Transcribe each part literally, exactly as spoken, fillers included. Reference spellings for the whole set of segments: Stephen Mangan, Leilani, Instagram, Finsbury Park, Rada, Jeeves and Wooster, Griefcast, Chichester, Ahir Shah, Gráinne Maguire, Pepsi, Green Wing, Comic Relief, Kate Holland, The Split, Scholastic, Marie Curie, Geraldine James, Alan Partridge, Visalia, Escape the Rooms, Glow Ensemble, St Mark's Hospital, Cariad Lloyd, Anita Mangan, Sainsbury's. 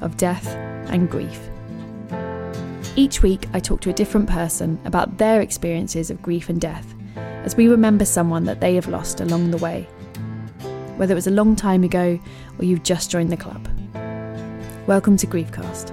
of death and grief. Each week I talk to a different person about their experiences of grief and death as we remember someone that they have lost along the way, whether it was a long time ago or you've just joined the club. Welcome to Griefcast.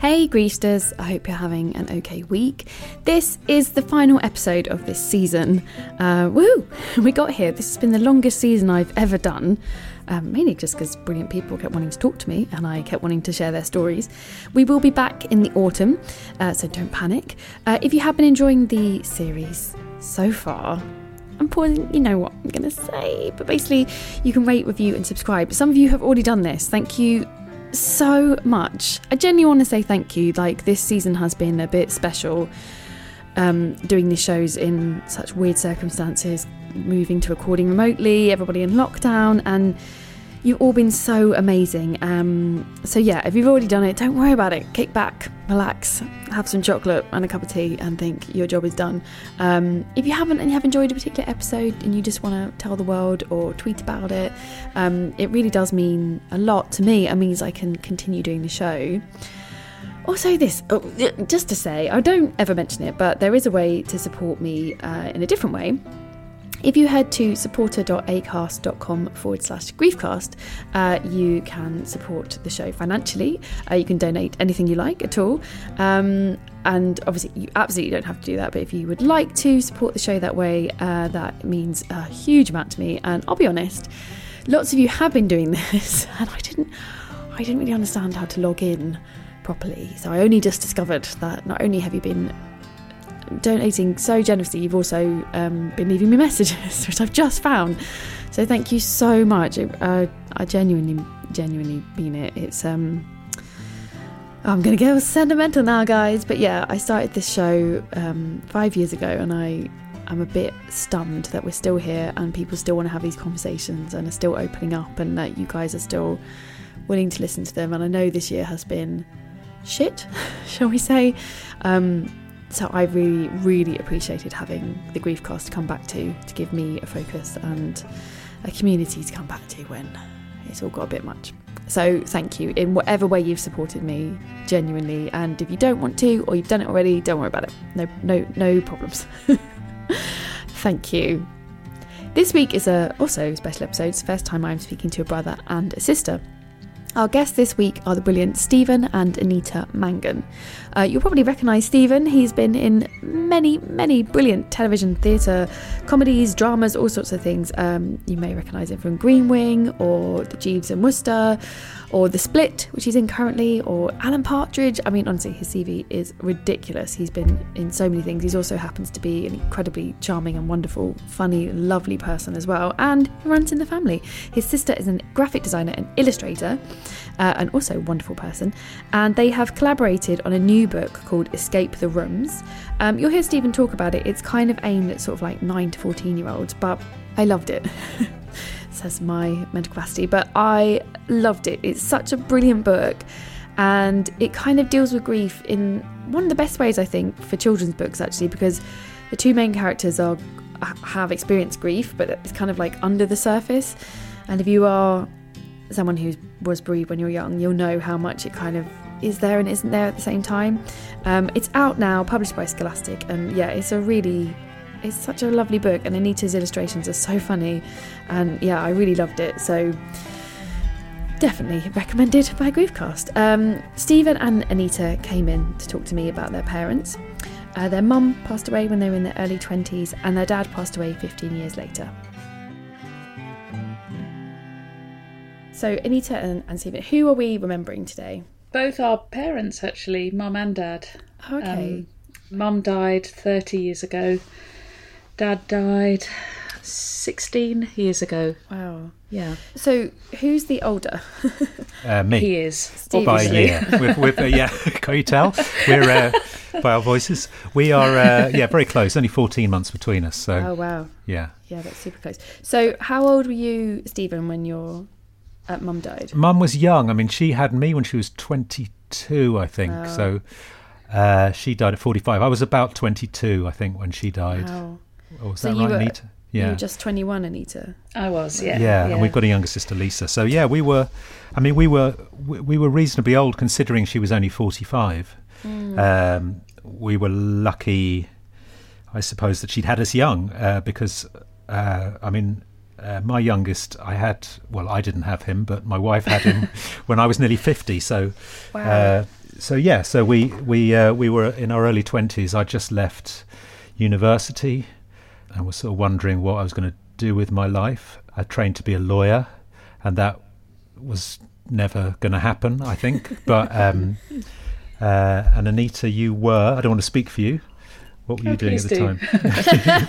Hey Griefsters, I hope you're having an okay week. This is the final episode of this season. Uh, woo! We got here. This has been the longest season I've ever done. Um, mainly just because brilliant people kept wanting to talk to me and I kept wanting to share their stories. We will be back in the autumn, uh, so don't panic. Uh, if you have been enjoying the series so far, I'm pausing, you know what I'm going to say, but basically you can rate, review and subscribe. Some of you have already done this. Thank you so much. I genuinely want to say thank you. Like, this season has been a bit special, um, doing these shows in such weird circumstances, moving to recording remotely, everybody in lockdown, and you've all been so amazing. Um, so yeah, if you've already done it, don't worry about it. Kick back, relax, have some chocolate and a cup of tea and think your job is done. Um, if you haven't and you have enjoyed a particular episode and you just want to tell the world or tweet about it, um, it really does mean a lot to me. It means I can continue doing the show. Also this, oh, just to say, I don't ever mention it, but there is a way to support me uh, in a different way. If you head to supporter.acast.com forward slash griefcast, uh, you can support the show financially. Uh, you can donate anything you like at all. Um, and obviously, you absolutely don't have to do that. But if you would like to support the show that way, uh, that means a huge amount to me. And I'll be honest, lots of you have been doing this. And I didn't, I didn't really understand how to log in properly. So I only just discovered that not only have you been donating so generously, you've also um, been leaving me messages, which I've just found, so thank you so much. uh, I genuinely genuinely mean it. It's um I'm gonna get all sentimental now, guys, but yeah, I started this show um, five years ago and I am a bit stunned that we're still here and people still want to have these conversations and are still opening up and that you guys are still willing to listen to them. And I know this year has been shit, shall we say, um so I really, really appreciated having the Griefcast to come back to, to give me a focus and a community to come back to when it's all got a bit much. So thank you in whatever way you've supported me, genuinely. And if you don't want to, or you've done it already, don't worry about it. No, no, no problems. Thank you. This week is a also special episode. It's the first time I'm speaking to a brother and a sister. Our guests this week are the brilliant Stephen and Anita Mangan. Uh, you'll probably recognise Stephen. He's been in many, many brilliant television, theatre, comedies, dramas, all sorts of things. Um, you may recognise him from Green Wing or the Jeeves and Wooster or The Split, which he's in currently, or Alan Partridge. I mean, honestly, his C V is ridiculous. He's been in so many things. He also happens to be an incredibly charming and wonderful, funny, lovely person as well. And he runs in the family. His sister is a graphic designer and illustrator. uh, and also a wonderful person, and they have collaborated on a new book called Escape the Rooms. Um, you'll hear Stephen talk about it. It's kind of aimed at sort of like nine to fourteen year olds, but I loved it. Says my mental capacity, but I loved it. It's such a brilliant book, and it kind of deals with grief in one of the best ways, I think, for children's books, actually, because the two main characters are have experienced grief, but it's kind of like under the surface. And if you are someone who was bereaved when you're young, you'll know how much it kind of is there and isn't there at the same time. Um, it's out now, published by Scholastic, and yeah, it's a really, it's such a lovely book, and Anita's illustrations are so funny, and yeah, I really loved it. So definitely recommended by Griefcast. Um, Stephen and Anita came in to talk to me about their parents. Uh, their mum passed away when they were in their early twenties, and their dad passed away fifteen years later. So Anita and, and Stephen, who are we remembering today? Both our parents, actually, mum and dad. Oh, okay. Um, mum died thirty years ago. Dad died sixteen years ago. Wow. Yeah. So who's the older? Uh, me. He is. Steve, by a year. We're, we're, uh, yeah, can you tell? We're, uh, by our voices. We are, uh, yeah, very close. Only fourteen months between us. So. Oh, wow. Yeah. Yeah, that's super close. So how old were you, Stephen, when your uh, mum died? Mum was young. I mean, she had me when she was twenty-two, I think. Wow. So uh, she died at forty-five. I was about twenty-two, I think, when she died. Wow. Oh, was so that you right, were, Anita? Yeah. You were just twenty-one, Anita. I was, yeah, yeah. Yeah, and we've got a younger sister, Lisa. So, yeah, we were, I mean, we were we, we were reasonably old considering she was only forty-five. Mm. Um, we were lucky, I suppose, that she'd had us young uh, because, uh, I mean, uh, my youngest, I had, well, I didn't have him, but my wife had him when I was nearly fifty. So, wow. uh, so yeah, so we, we, uh, we were in our early twenties. I just left university. I was sort of wondering what I was going to do with my life. I trained to be a lawyer, and that was never going to happen, I think. But um, uh, and Anita, you were, I don't want to speak for you. What were you oh, doing at the do. time?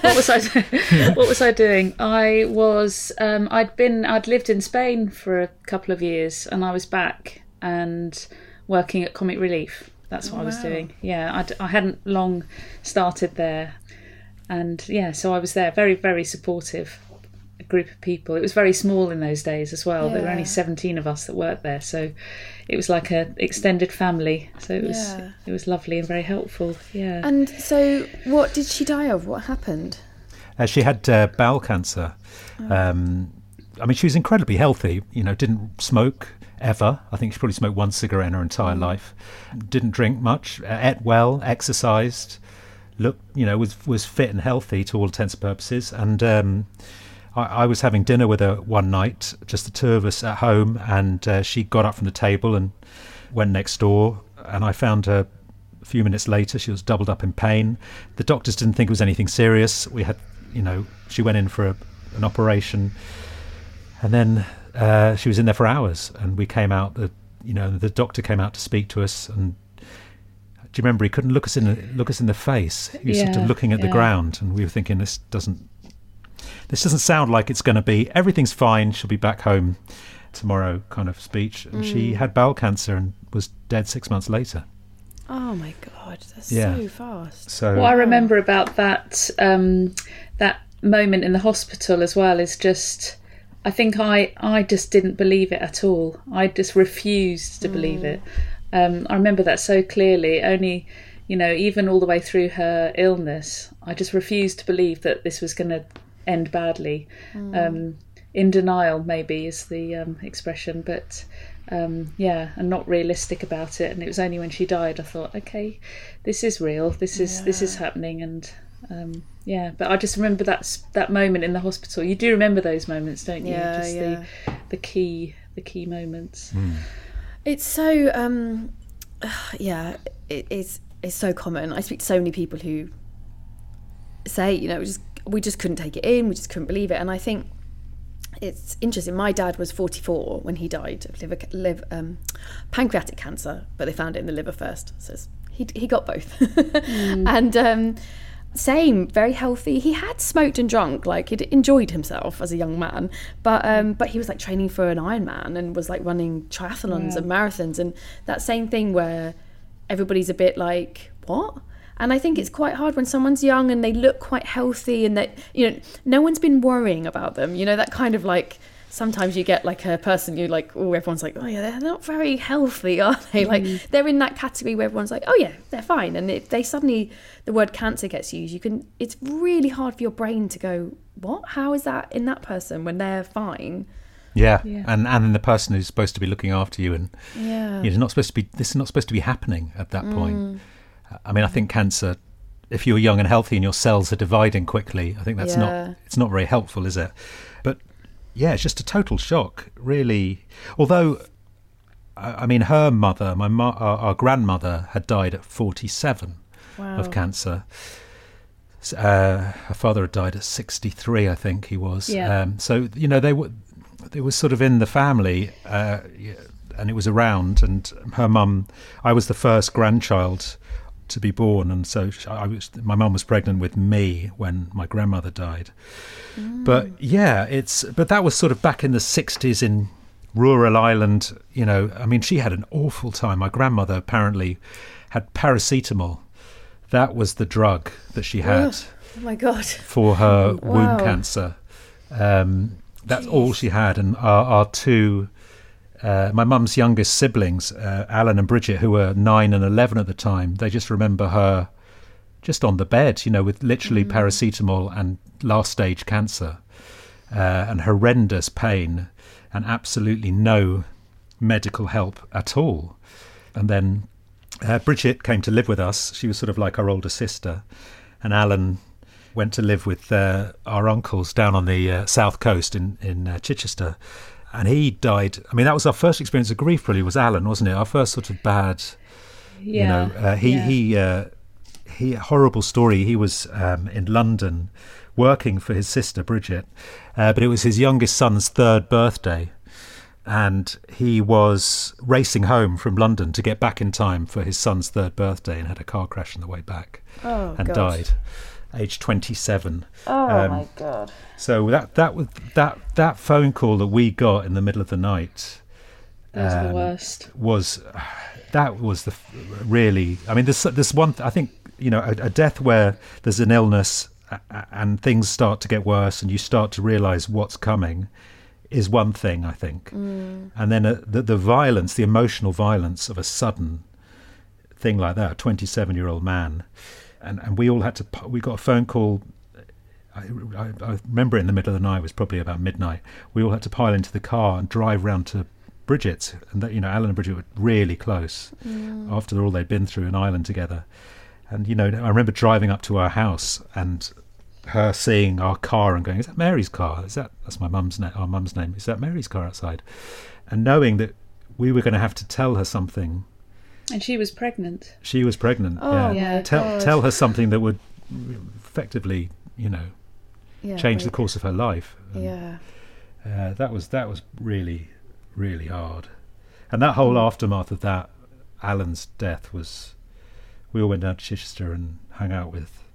what, was I do- what was I doing? I was, um, I'd been, I'd lived in Spain for a couple of years, and I was back and working at Comic Relief. That's what oh, I was wow. doing. Yeah, I'd, I hadn't long started there. And yeah, so I was there, very, very supportive a group of people. It was very small in those days as well. Yeah. There were only seventeen of us that worked there, so it was like a extended family. So it was yeah. it was lovely and very helpful. Yeah. And so, what did she die of? What happened? Uh, she had uh, bowel cancer. Oh. Um, I mean, she was incredibly healthy. You know, didn't smoke ever. I think she probably smoked one cigarette in her entire life. Didn't drink much. Uh, ate well. Exercised. Looked, you know, was was fit and healthy to all intents and purposes. And um, I, I was having dinner with her one night, just the two of us at home, and uh, she got up from the table and went next door, and I found her a few minutes later. She was doubled up in pain. The doctors didn't think it was anything serious. We had, you know, she went in for a, an operation, and then uh, she was in there for hours, and we came out, the, you know, the doctor came out to speak to us, and do you remember he couldn't look us in the, look us in the face? He was yeah, sort of looking at yeah. the ground, and we were thinking, this doesn't this doesn't sound like it's going to be, everything's fine, she'll be back home tomorrow kind of speech. And mm. she had bowel cancer and was dead six months later. Oh my God, that's yeah. so fast. So what I remember about that um, that moment in the hospital as well is just, I think I I just didn't believe it at all. I just refused to mm. believe it. Um, I remember that so clearly, only, you know, even all the way through her illness, I just refused to believe that this was going to end badly. Mm. Um, in denial, maybe, is the um, expression, but um, yeah, and not realistic about it. And it was only when she died I thought, okay, this is real, this is yeah. this is happening. And um, yeah, but I just remember that, that moment in the hospital. You do remember those moments, don't you? Yeah, just yeah. The, the key, the key moments. Mm. It's so, um, yeah, it, it's it's so common. I speak to so many people who say, you know, we just, we just couldn't take it in, we just couldn't believe it. And I think it's interesting. My dad was forty-four when he died of liver, liver um, pancreatic cancer, but they found it in the liver first. So he he got both. Mm. And um, Same, very healthy. He had smoked and drunk, like he'd enjoyed himself as a young man, but um, but he was like training for an Ironman and was like running triathlons yeah. and marathons, and that same thing where everybody's a bit like, what? And I think it's quite hard when someone's young and they look quite healthy and that, you know, no one's been worrying about them, you know, that kind of like, sometimes you get like a person you like, oh, everyone's like, oh yeah, they're not very healthy, are they? Mm. Like they're in that category where everyone's like, oh yeah, they're fine. And if they suddenly, the word cancer gets used, you can, it's really hard for your brain to go, what? How is that in that person when they're fine? Yeah. yeah. And and the person who's supposed to be looking after you and yeah. you're not supposed to be, this is not supposed to be happening at that mm. point. I mean, I think cancer, if you're young and healthy and your cells are dividing quickly, I think that's yeah. not, it's not very helpful, is it? But yeah, it's just a total shock, really. Although, I mean, her mother, my ma- our, our grandmother, had died at forty-seven wow. of cancer. Uh, her father had died at sixty-three, I think he was. Yeah. Um, so, you know, they were, it was sort of in the family, uh, and it was around. And her mum, I was the first grandchild to be born, and so I was, my mum was pregnant with me when my grandmother died. Mm. But yeah, it's but that was sort of back in the sixties in rural Ireland. You know, I mean, she had an awful time. My grandmother apparently had paracetamol. That was the drug that she had. Oh, oh my God! For her wow. womb cancer, um, that's Jeez. all she had, and our, our two. Uh, my mum's youngest siblings, uh, Alan and Bridget, who were nine and eleven at the time, they just remember her just on the bed, you know, with literally mm. paracetamol and last-stage cancer uh, and horrendous pain and absolutely no medical help at all. And then uh, Bridget came to live with us. She was sort of like our older sister. And Alan went to live with uh, our uncles down on the uh, south coast in, in uh, Chichester. And he died. I mean, that was our first experience of grief, really, was Alan, wasn't it? Our first sort of bad, yeah, you know, uh, he, yeah. he, uh, he, horrible story. He was um, in London working for his sister, Bridget, uh, but it was his youngest son's third birthday. And he was racing home from London to get back in time for his son's third birthday and had a car crash on the way back oh, and God. died. Age twenty-seven. Oh um, my God! So that that was that that phone call that we got in the middle of the night. That was um, the worst. Was that was the really? I mean, this this one. I think you know a, a death where there's an illness and things start to get worse and you start to realise what's coming is one thing. I think, mm. and then a, the the violence, the emotional violence of a sudden thing like that. A twenty-seven-year-old man. And, and we all had to, we got a phone call, I, I, I remember it in the middle of the night, it was probably about midnight, we all had to pile into the car and drive round to Bridget's. And, that, you know, Alan and Bridget were really close mm. after all they'd been through in Ireland together. And, you know, I remember driving up to our house and her seeing our car and going, is that Mary's car? Is that, that's my mum's name, our mum's name, is that Mary's car outside? And knowing that we were going to have to tell her something. And she was pregnant. She was pregnant. Oh, yeah. yeah tell God. tell her something that would effectively, you know, yeah, change really. the course of her life. And, yeah. Uh, that was that was really, really hard. And that whole aftermath of that, Alan's death was. We all went down to Chichester and hung out with.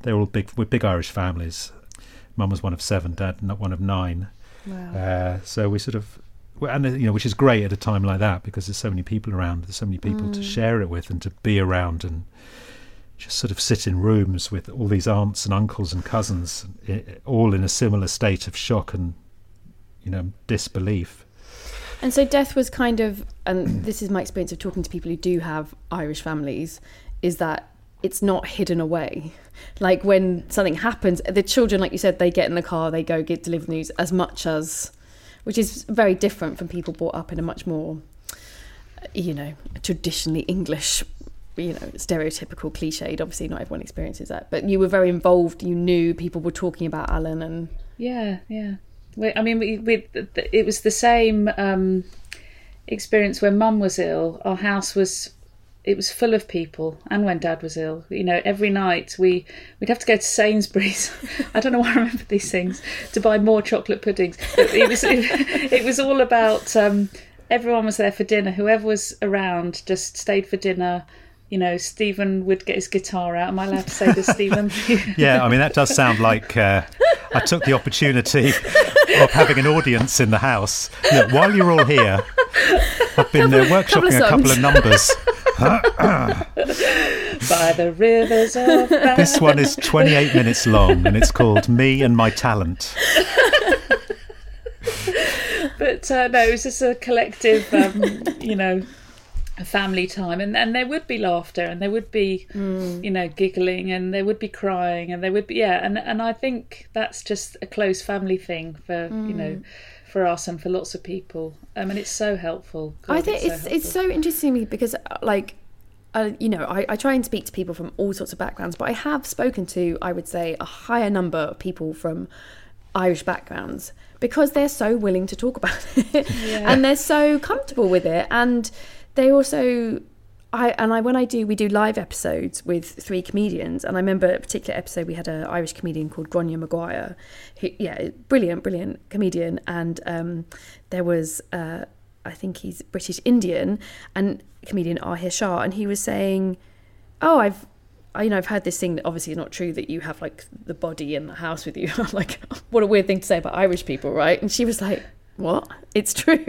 They were all big. We're big Irish families. Mum was one of seven. Dad, not one of nine. Wow. Uh, so we sort of. And you know, which is great at a time like that because there's so many people around, there's so many people mm. to share it with and to be around and just sort of sit in rooms with all these aunts and uncles and cousins, all in a similar state of shock and, you know, disbelief. And so death was kind of, and this is my experience of talking to people who do have Irish families, is that it's not hidden away. Like when something happens, the children, like you said, they get in the car, they go get deliver news as much as... which is very different from people brought up in a much more, you know, traditionally English, you know, stereotypical, cliched. Obviously, not everyone experiences that. But you were very involved. You knew people were talking about Alan and... Yeah, yeah. We, I mean, we, we, it was the same um, experience when Mum was ill. Our house was... It was full of people, and when Dad was ill, you know, every night we we'd have to go to Sainsbury's. I don't know why I remember these things to buy more chocolate puddings. But it was it, it was all about um, everyone was there for dinner. Whoever was around just stayed for dinner, you know, Stephen would get his guitar out. Am I allowed to say this, Stephen? Yeah, I mean, that does sound like uh, I took the opportunity of having an audience in the house. Look, while you're all here, I've been uh, workshopping a couple of numbers. By the rivers of... This one is twenty-eight minutes long and it's called Me and My Talent. But uh, no, it was just a collective, um, you know, family time, and, and there would be laughter, and there would be, mm. you know, giggling, and there would be crying, and there would be, yeah, and, and I think that's just a close family thing for, mm. you know, for us and for lots of people. I mean, it's so helpful. God, I think it's, so it's, it's so interesting because, like, Uh, you know, I, I try and speak to people from all sorts of backgrounds, but I have spoken to, I would say, a higher number of people from Irish backgrounds because they're so willing to talk about it, yeah. and they're so comfortable with it. And they also, I and I when I do, we do live episodes with three comedians. And I remember a particular episode, we had an Irish comedian called Gráinne Maguire. Who, yeah, brilliant, brilliant comedian. And um, there was... Uh, I think he's British Indian, and comedian Ahir Shah, and he was saying, oh, I've, I, you know, I've heard this thing that obviously is not true, that you have, like, the body in the house with you. I'm like, what a weird thing to say about Irish people, right? And she was like, what? It's true.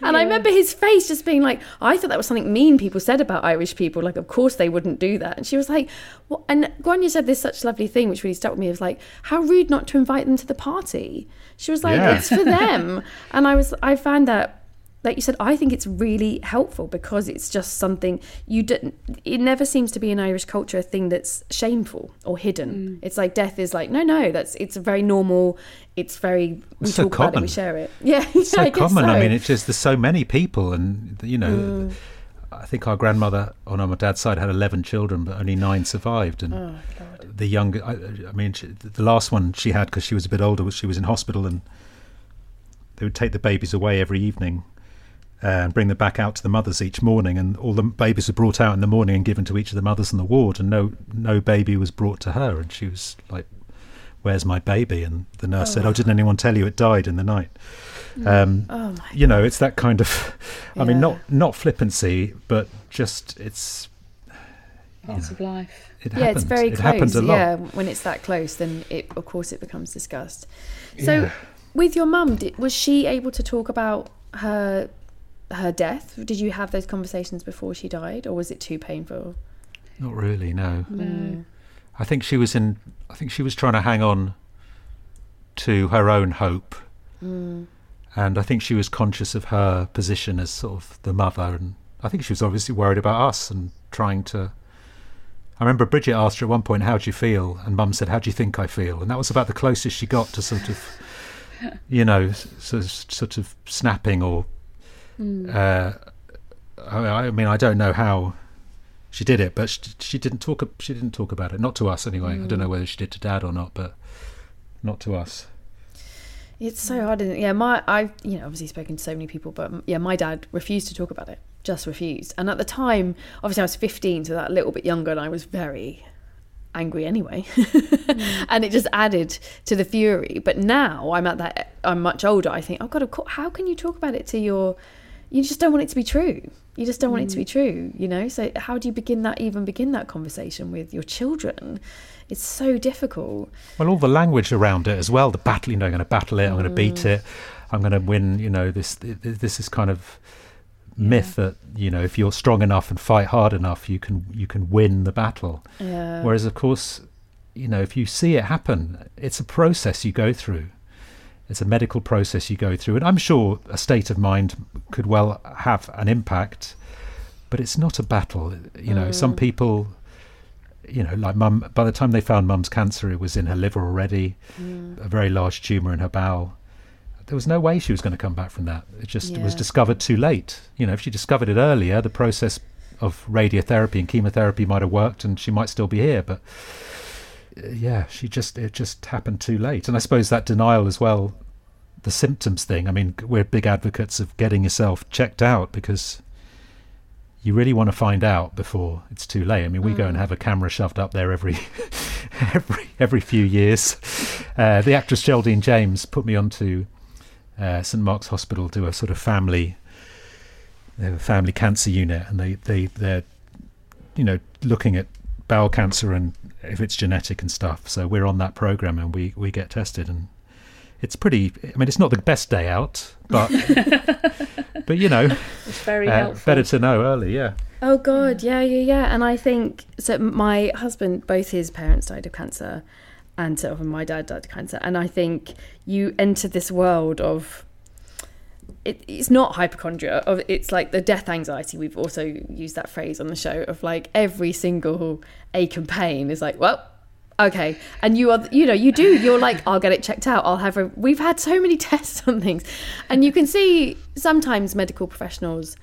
And yeah. I remember his face just being like, I thought that was something mean people said about Irish people. Like, of course they wouldn't do that. And she was like, what? And Gráinne said this such lovely thing, which really stuck with me. It was like, how rude not to invite them to the party. She was like, yeah. it's for them. And I was, I found that, like you said, I think it's really helpful because it's just something you don't, it never seems to be in Irish culture a thing that's shameful or hidden. Mm. It's like death is like, no, no, that's, it's very normal. It's very, we it's talk so common. About it, we share it. Yeah. It's yeah, so I common. So. I mean, it's just, there's so many people and, you know, mm. I think our grandmother on my dad's side had eleven children, but only nine survived. And oh, God. the younger, I, I mean, she, the last one she had, because she was a bit older, she was in hospital and they would take the babies away every evening. And bring them back out to the mothers each morning, and all the babies were brought out in the morning and given to each of the mothers in the ward, and no no baby was brought to her, and she was like, where's my baby? And the nurse oh. said, oh, didn't anyone tell you it died in the night? Um, oh my you know, it's that kind of, I yeah. mean, not not flippancy, but just it's... Parts know, of life. It yeah, happens. It's very it close. A lot. Yeah, when it's that close, then it, of course it becomes discussed. So yeah. with your mum, was she able to talk about her... her death? Did you have those conversations before she died, or was it too painful? Not really, no. No. I think she was in I think she was trying to hang on to her own hope. Mm. And I think she was conscious of her position as sort of the mother, and I think she was obviously worried about us and trying to... I remember Bridget asked her at one point, how do you feel? And Mum said, how do you think I feel? And that was about the closest she got to sort of you know, sort of snapping or Mm. Uh, I mean, I don't know how she did it, but she, she didn't talk. She didn't talk about it, not to us anyway. Mm. I don't know whether she did to Dad or not, but not to us. It's so hard, isn't it? Yeah, my I've you know obviously spoken to so many people, but yeah, my dad refused to talk about it. Just refused. And at the time, obviously, I was fifteen, so that little bit younger, and I was very angry anyway. mm. And it just added to the fury. But now I'm at that. I'm much older. I think, oh God, of course, how can you talk about it to your? You just don't want it to be true. You just don't want mm. it to be true, you know? So how do you begin that, even begin that conversation with your children? It's so difficult. Well, all the language around it as well, the battle, you know, I'm going to battle it, I'm mm. going to beat it, I'm going to win, you know, this this is kind of myth yeah. that, you know, if you're strong enough and fight hard enough, you can you can win the battle. Yeah. Whereas, of course, you know, if you see it happen, it's a process you go through. It's a medical process you go through, and I'm sure a state of mind could well have an impact, but it's not a battle. You know, mm. some people, you know, like Mum, by the time they found Mum's cancer, it was in her liver already, mm. a very large tumour in her bowel. There was no way she was going to come back from that. It just yeah. was discovered too late. You know, if she discovered it earlier, the process of radiotherapy and chemotherapy might have worked and she might still be here, but... yeah, she just it just happened too late. And I suppose that denial as well, the symptoms thing. I mean, we're big advocates of getting yourself checked out because you really want to find out before it's too late. I mean, we mm. go and have a camera shoved up there every every every few years. Uh, the actress Geraldine James put me onto uh, St Mark's Hospital to a sort of family, they have a family cancer unit, and they they they're you know, looking at bowel cancer and if it's genetic and stuff. So we're on that program and we, we get tested, and it's pretty, I mean, it's not the best day out, but, but you know, it's very uh, helpful. Better to know early, yeah. Oh, God, yeah, yeah, yeah. And I think, so my husband, both his parents died of cancer, and sort of my dad died of cancer. And I think you enter this world of, it, it's not hypochondria, of it's like the death anxiety. We've also used that phrase on the show of like every single ache and pain is like, well, okay. And you are, you know, you do, you're like, I'll get it checked out. I'll have a, we've had so many tests on things. And you can see sometimes medical professionals,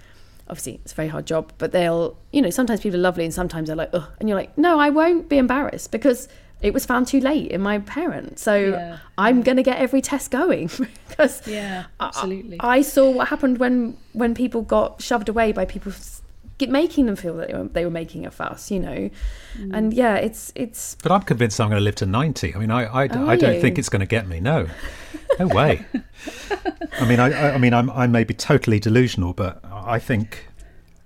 obviously it's a very hard job, but they'll, you know, sometimes people are lovely and sometimes they're like, ugh, and you're like, no, I won't be embarrassed because it was found too late in my parent. So yeah. I'm going to get every test going because yeah, absolutely. I, I saw what happened when, when people got shoved away by people making them feel that they were, they were making a fuss, you know. Mm. And yeah, it's, it's... But I'm convinced I'm going to live to ninety. I mean, I, I, oh, I don't you? think it's going to get me, no. No way. I mean, I, I mean, I'm, I may be totally delusional, but I think,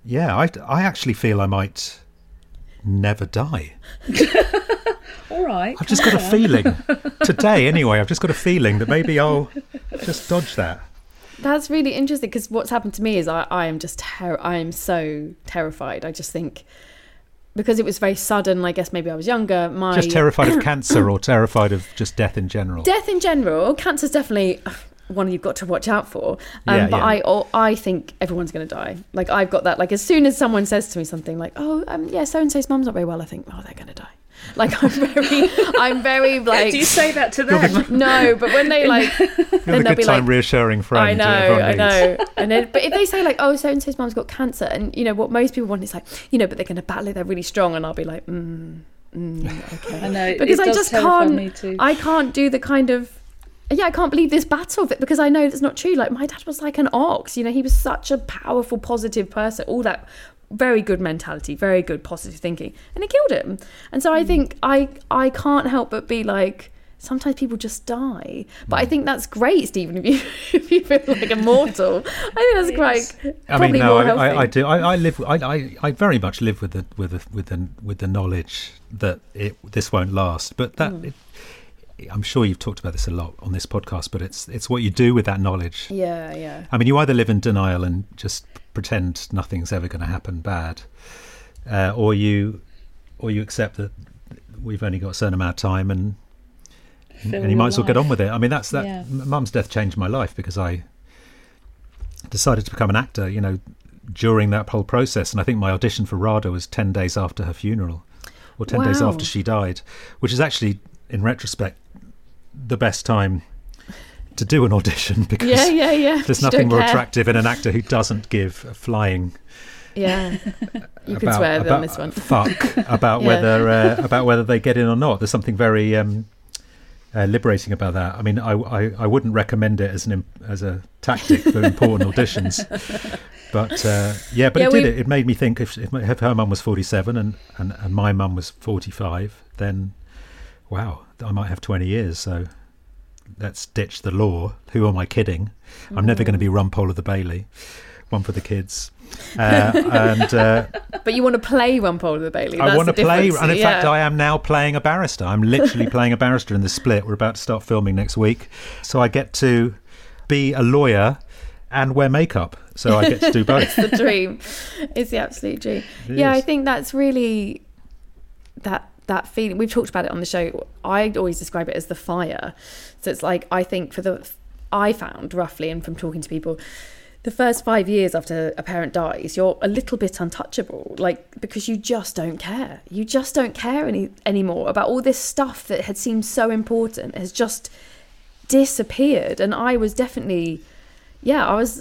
yeah, I, I actually feel I might never die. All right. I've just got on. a feeling, today anyway, I've just got a feeling that maybe I'll just dodge that. That's really interesting, because what's happened to me is I, I am just ter- I am so terrified. I just think because it was very sudden, I guess maybe I was younger. My just terrified of cancer or terrified of just death in general? Death in general. Cancer's definitely one you've got to watch out for. Um, yeah, but yeah. I I think everyone's going to die. Like I've got that. Like as soon as someone says to me something like, oh, um, yeah, so-and-so's mum's not very well, I think, oh, they're going to die. Like I'm very, I'm very like. Do you say that to them? No, but when they like, you're then the they'll be like, reassuring friend. I know, I know. And then, but if they say like, oh, so and so's mum's got cancer, and you know what most people want is like, you know, but they're going to battle it. They're really strong, and I'll be like, mm, mm okay. I know, it, because it does I just can't. Me too. I can't do the kind of. Yeah, I can't believe this battle of it, because I know that's not true. Like my dad was like an ox. You know, he was such a powerful, positive person. All that. Very good mentality, very good positive thinking, and it killed him. And so I think I I can't help but be like, sometimes people just die. But I think that's great, Stephen, if you if you feel like immortal. I think that's great. I mean, no, I, I, I do. I, I live. I, I I very much live with the with the with the with the knowledge that it this won't last. But that mm. it, I'm sure you've talked about this a lot on this podcast. But it's it's what you do with that knowledge. Yeah, yeah. I mean, you either live in denial and just pretend nothing's ever going to happen bad, uh, or you or you accept that we've only got a certain amount of time, and Fill and you might as well life. Get on with it. I mean, that's that yeah. Mum's death changed my life, because I decided to become an actor, you know, during that whole process. And I think my audition for Rada was ten days after her funeral, or ten wow. days after she died, which is actually, in retrospect, the best time to do an audition, because yeah, yeah, yeah. there's nothing more care. attractive in an actor who doesn't give a flying yeah you about, could swear about, on this one fuck about yeah. whether uh, about whether they get in or not. There's something very um uh, liberating about that. I mean, I, I I wouldn't recommend it as an as a tactic for important auditions, but uh yeah but yeah, it did it. it made me think, if, if, my, if her mum was forty-seven and, and and my mum was forty-five, then wow, I might have twenty years. So let's ditch the law. Who am I kidding? I'm mm. never going to be Rumpole of the Bailey. One for the kids. Uh, and uh, But you want to play Rumpole of the Bailey. That's I want to play. And in yeah. fact, I am now playing a barrister. I'm literally playing a barrister in The Split. We're about to start filming next week. So I get to be a lawyer and wear makeup. So I get to do both. It's the dream. It's the absolute dream. It yeah, is. I think that's really... that. that feeling, we've talked about it on the show, I always describe it as the fire. So it's like, I think for the I found roughly, and from talking to people, the first five years after a parent dies, you're a little bit untouchable, like, because you just don't care you just don't care any anymore about all this stuff that had seemed so important, has just disappeared. And I was definitely yeah I was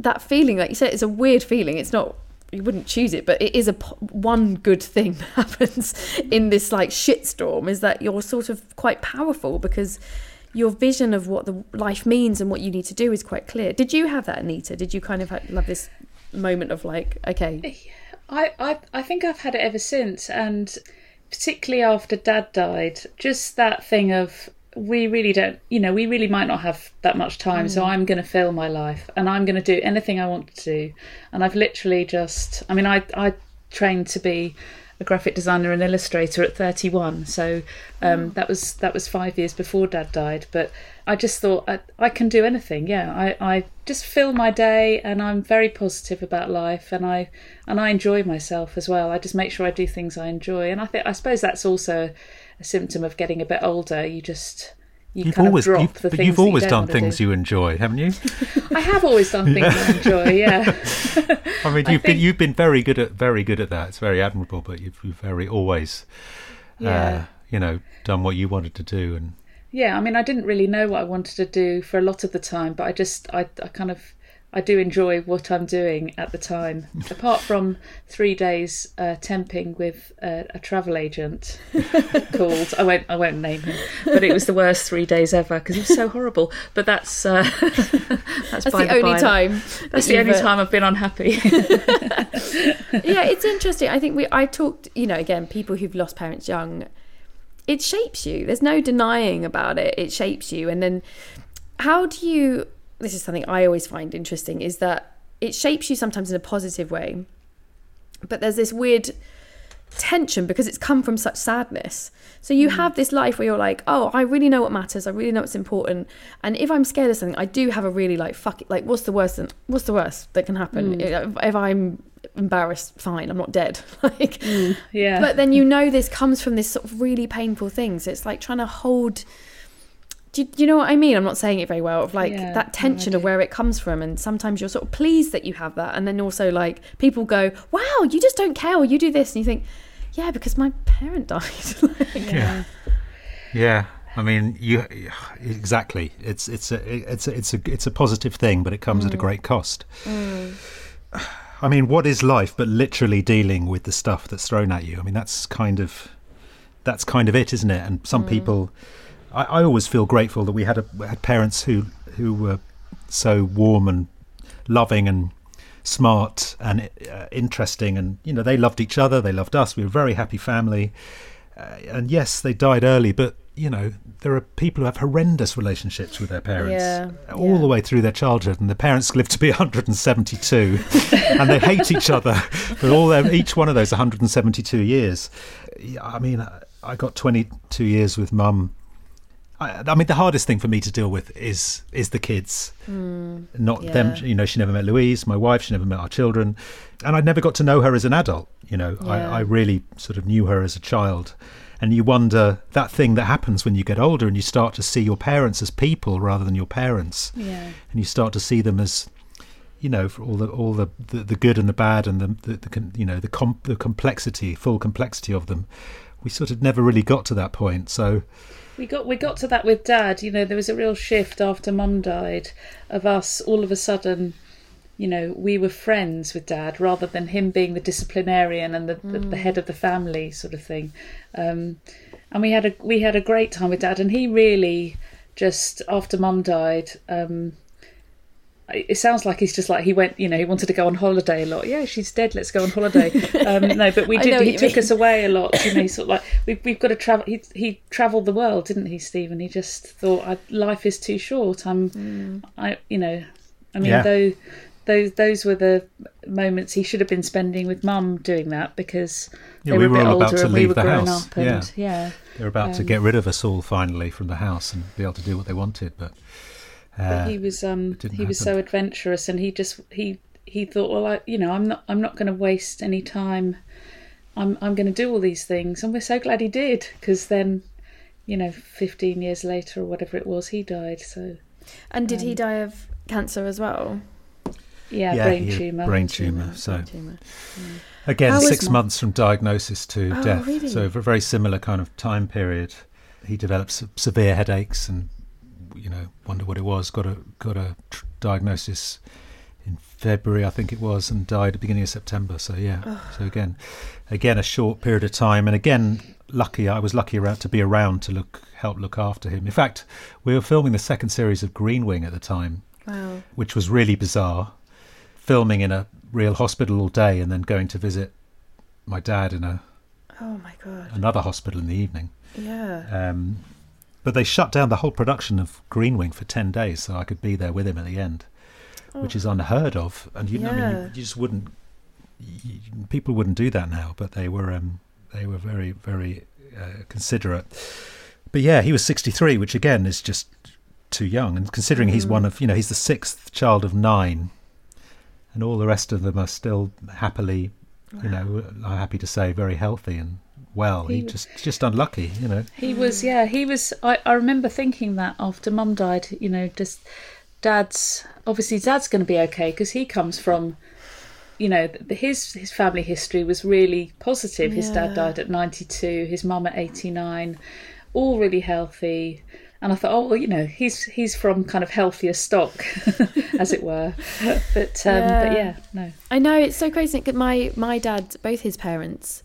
that feeling, like you said, it's a weird feeling. It's not, you wouldn't choose it, but it is a one good thing that happens in this like shitstorm, is that you're sort of quite powerful, because your vision of what the life means and what you need to do is quite clear. Did you have that, Anita? Did you kind of have, have this moment of like, okay? I, I I think I've had it ever since, and particularly after Dad died, just that thing of, we really don't, you know, we really might not have that much time, mm. so I'm going to fill my life, and I'm going to do anything I want to do. And I've literally just, I mean, I, I trained to be a graphic designer and illustrator at thirty-one. So um, mm. that was that was five years before Dad died. But I just thought, I, I can do anything. Yeah, I, I just fill my day, and I'm very positive about life, and I and I enjoy myself as well. I just make sure I do things I enjoy. And I think I suppose that's also a symptom of getting a bit older. You just... You you've kind always, of drop you've, the things you've always that you done things do. you enjoy, haven't you? I have always done things I enjoy. Yeah. I mean, you've I think, been you've been very good at very good at that. It's very admirable, but you've, you've very always, yeah. uh, you know, done what you wanted to do. And yeah, I mean, I didn't really know what I wanted to do for a lot of the time, but I just I, I kind of I do enjoy what I'm doing at the time, apart from three days uh, temping with uh, a travel agent called, I won't I won't name him, but it was the worst three days ever because it was so horrible. But that's uh, that's, that's the, the only by. time. That's the only time I've been unhappy. Yeah, it's interesting. I think we I talked, you know, again, people who've lost parents young, it shapes you. There's no denying about it. It shapes you. And then how do you... This is something I always find interesting, is that it shapes you sometimes in a positive way, but there's this weird tension because it's come from such sadness. So you mm. have this life where you're like, oh, I really know what matters, I really know what's important, and if I'm scared of something, I do have a really like, fuck it, like what's the worst and what's the worst that can happen? Mm. If, if I'm embarrassed, fine, I'm not dead. Like, mm, yeah. But then you know this comes from this sort of really painful thing. So it's like trying to hold. Do you, do you know what I mean? I'm not saying it very well. Of like yeah, that tension no, of where it comes from, and sometimes you're sort of pleased that you have that, and then also like people go, "Wow, you just don't care, or you do this," and you think, "Yeah, because my parent died." Like, yeah. yeah, I mean, you exactly. It's it's a it's a, it's a it's a positive thing, but it comes mm. at a great cost. Mm. I mean, what is life but literally dealing with the stuff that's thrown at you? I mean, that's kind of that's kind of it, isn't it? And some mm. people. I, I always feel grateful that we had, a, had parents who who were so warm and loving and smart and uh, interesting, and you know they loved each other, they loved us. We were a very happy family, uh, and yes, they died early, but you know there are people who have horrendous relationships with their parents yeah, all yeah. the way through their childhood, and the parents live to be one hundred seventy-two, and they hate each other for all their, each one of those one hundred seventy-two years. I mean, I got twenty-two years with Mum. I mean, the hardest thing for me to deal with is is the kids, mm, not yeah. them. You know, she never met Louise, my wife. She never met our children, and I never got to know her as an adult. You know, yeah. I, I really sort of knew her as a child, and you wonder that thing that happens when you get older and you start to see your parents as people rather than your parents, yeah. and you start to see them as, you know, for all the all the, the, the good and the bad and the, the, the you know the com- the complexity, full complexity of them. We sort of never really got to that point, so. We got we got to that with Dad. You know, there was a real shift after Mum died of us all of a sudden, you know, we were friends with Dad rather than him being the disciplinarian and the, mm. the, the head of the family sort of thing. Um, and we had a we had a great time with Dad, and he really just after Mum died. Um, It sounds like he's just like he went, you know, he wanted to go on holiday a lot. Yeah, she's dead. Let's go on holiday. Um, no, but we did. He took mean. us away a lot. You know, sort of like we've we've got to travel. He he travelled the world, didn't he, Stephen? He just thought I, life is too short. I'm, mm. I, you know, I mean, yeah. though, those those were the moments he should have been spending with Mum doing that because yeah, they we were, were a bit all older about to and leave we were the growing house. Up. And, yeah. yeah, they were about um, to get rid of us all finally from the house and be able to do what they wanted, but. But he was um, he happen. was so adventurous, and he just he he thought, well, I, you know, I'm not I'm not going to waste any time. I'm I'm going to do all these things, and we're so glad he did, because then, you know, fifteen years later or whatever it was, he died. So, and did um, he die of cancer as well? Yeah, yeah brain tumour. Brain tumour. So, brain tumour. Yeah. Again, six my... months from diagnosis to oh, death. Really? So, for a very similar kind of time period, he developed severe headaches and. You know, wonder what it was. Got a got a tr- diagnosis in February, I think it was, and died at the beginning of September. So yeah. Oh. So again, again a short period of time, and again lucky. I was lucky around to be around to look help look after him. In fact, we were filming the second series of Green Wing at the time, wow. which was really bizarre. Filming in a real hospital all day, and then going to visit my dad in a oh my god another hospital in the evening. Yeah. Um. But they shut down the whole production of Green Wing for ten days, so I could be there with him at the end, oh. which is unheard of. And you, yeah. I mean, you, you just wouldn't people wouldn't do that now, but they were um, they were very, very uh, considerate. But yeah, he was sixty-three, which again is just too young. And considering mm. he's one of, you know, he's the sixth child of nine, and all the rest of them are still happily, wow. you know, I'm happy to say, very healthy and well. He, he just just unlucky, you know. He was, yeah, he was. I, I remember thinking that after Mum died, you know, just Dad's obviously Dad's going to be okay because he comes from, you know, his his family history was really positive. Yeah. His dad died at ninety-two, his mum at eighty-nine, all really healthy. And I thought, oh, well, you know, he's he's from kind of healthier stock, as it were. But um, yeah. but yeah, no. I know, it's so crazy. My my dad, both his parents,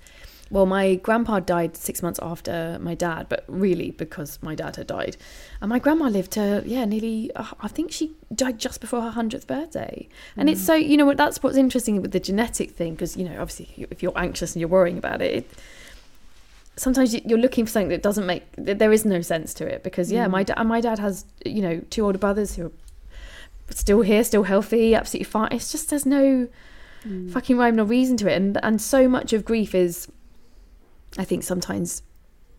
well, my grandpa died six months after my dad, but really because my dad had died. And my grandma lived to, yeah, nearly, I think she died just before her hundredth birthday. And mm. it's so, you know, that's what's interesting with the genetic thing, because, you know, obviously if you're anxious and you're worrying about it, it sometimes you're looking for something that doesn't make, there is no sense to it, because yeah, mm. my dad, my dad has, you know, two older brothers who are still here, still healthy, absolutely fine. It's just, there's no mm. fucking rhyme nor reason to it. And and so much of grief is, I think sometimes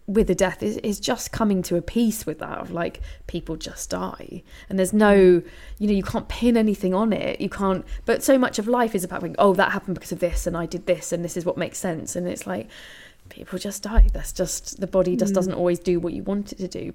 with the death is, is just coming to a peace with that, of like, people just die and there's no, you know, you can't pin anything on it. You can't, but so much of life is about going, oh, that happened because of this and I did this and this is what makes sense. And it's like, people just die. That's just, the body just doesn't always do what you want it to do.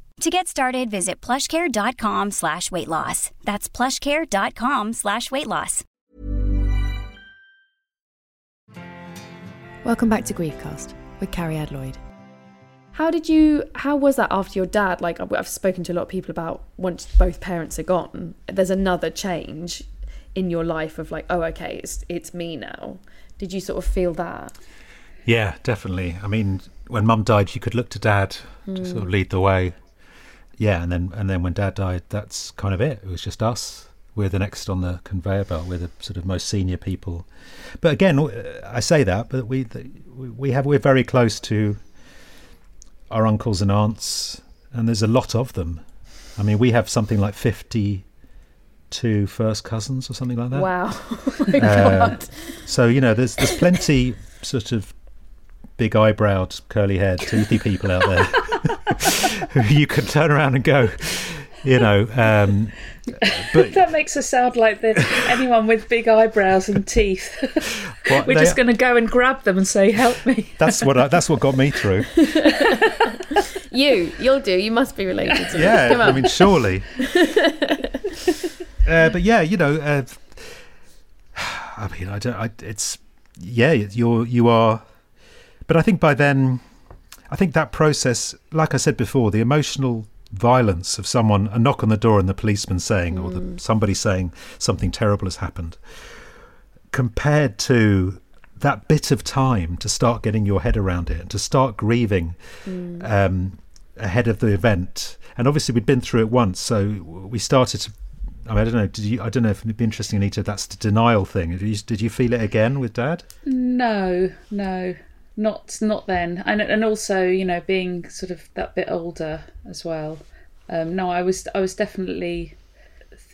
To get started, visit plushcare.com slash weight loss. That's plushcare.com slash weight loss. Welcome back to Griefcast with Cariad Lloyd. How did you, how was that after your dad? Like, I've spoken to a lot of people about once both parents are gone, there's another change in your life of like, oh, okay, it's it's me now. Did you sort of feel that? Yeah, definitely. I mean, when Mum died, you could look to Dad mm. to sort of lead the way. Yeah, and then and then when Dad died, that's kind of it. It was just us. We're the next on the conveyor belt. We're the sort of most senior people. But again, I say that, but we we have we're very close to our uncles and aunts, and there's a lot of them. I mean, we have something like fifty-two first cousins or something like that. Wow. Oh my God. Uh, so, you know, there's there's plenty sort of big eyebrows, curly haired, toothy people out there who you can turn around and go, you know. Um, but that makes us sound like the, anyone with big eyebrows and teeth. What, We're just going to go and grab them and say, "Help me." That's what I, that's what got me through. you, you'll do. You must be related to me. Yeah, Come on. I mean, surely. uh, but yeah, you know, uh, I mean, I don't. I, it's yeah, you're you are, but I think by then, I think that process, like I said before, the emotional violence of someone, a knock on the door and the policeman saying mm. or the, somebody saying something terrible has happened, compared to that bit of time to start getting your head around it and to start grieving mm. um, ahead of the event. And obviously we'd been through it once, so we started to I, mean, I don't know. Did you? I don't know if it'd be interesting, Anita. That's the denial thing. Did you, did you feel it again with Dad? No, no, not not then. And and also, you know, being sort of that bit older as well. Um, no, I was I was definitely,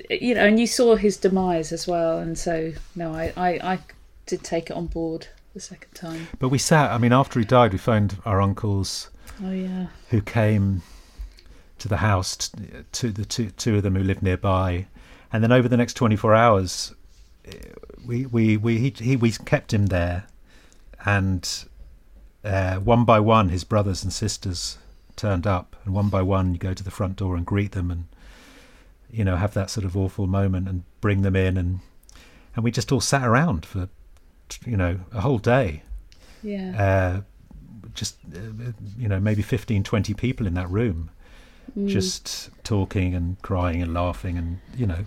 you know, and you saw his demise as well. And so, no, I, I, I did take it on board the second time. But we sat. I mean, after he died, we phoned our uncles. Oh yeah. Who came to the house? To the two two of them who lived nearby. And then over the next twenty-four hours, we we we he, he we kept him there, and uh, one by one, his brothers and sisters turned up, and one by one, you go to the front door and greet them, and you know have that sort of awful moment, and bring them in, and and we just all sat around for you know a whole day. Yeah. Uh, just uh, you know maybe fifteen, twenty people in that room. Mm. Just talking and crying and laughing, and you know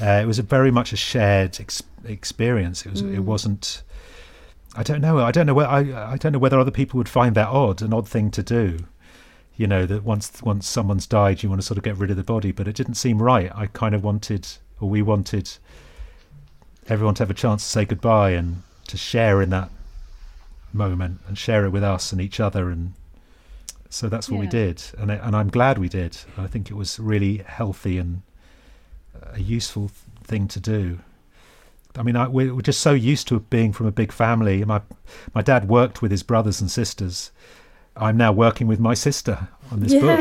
uh, it was a very much a shared ex- experience. It was mm. it wasn't I don't know I don't know where I I don't know whether other people would find that odd an odd thing to do, you know that once once someone's died you want to sort of get rid of the body, but it didn't seem right. I kind of wanted or we wanted everyone to have a chance to say goodbye and to share in that moment and share it with us and each other, and so that's what yeah. we did, and and I'm glad we did. I think it was really healthy and a useful thing to do. I mean, I, we were just so used to being from a big family. My my dad worked with his brothers and sisters. I'm now working with my sister on this yeah, book.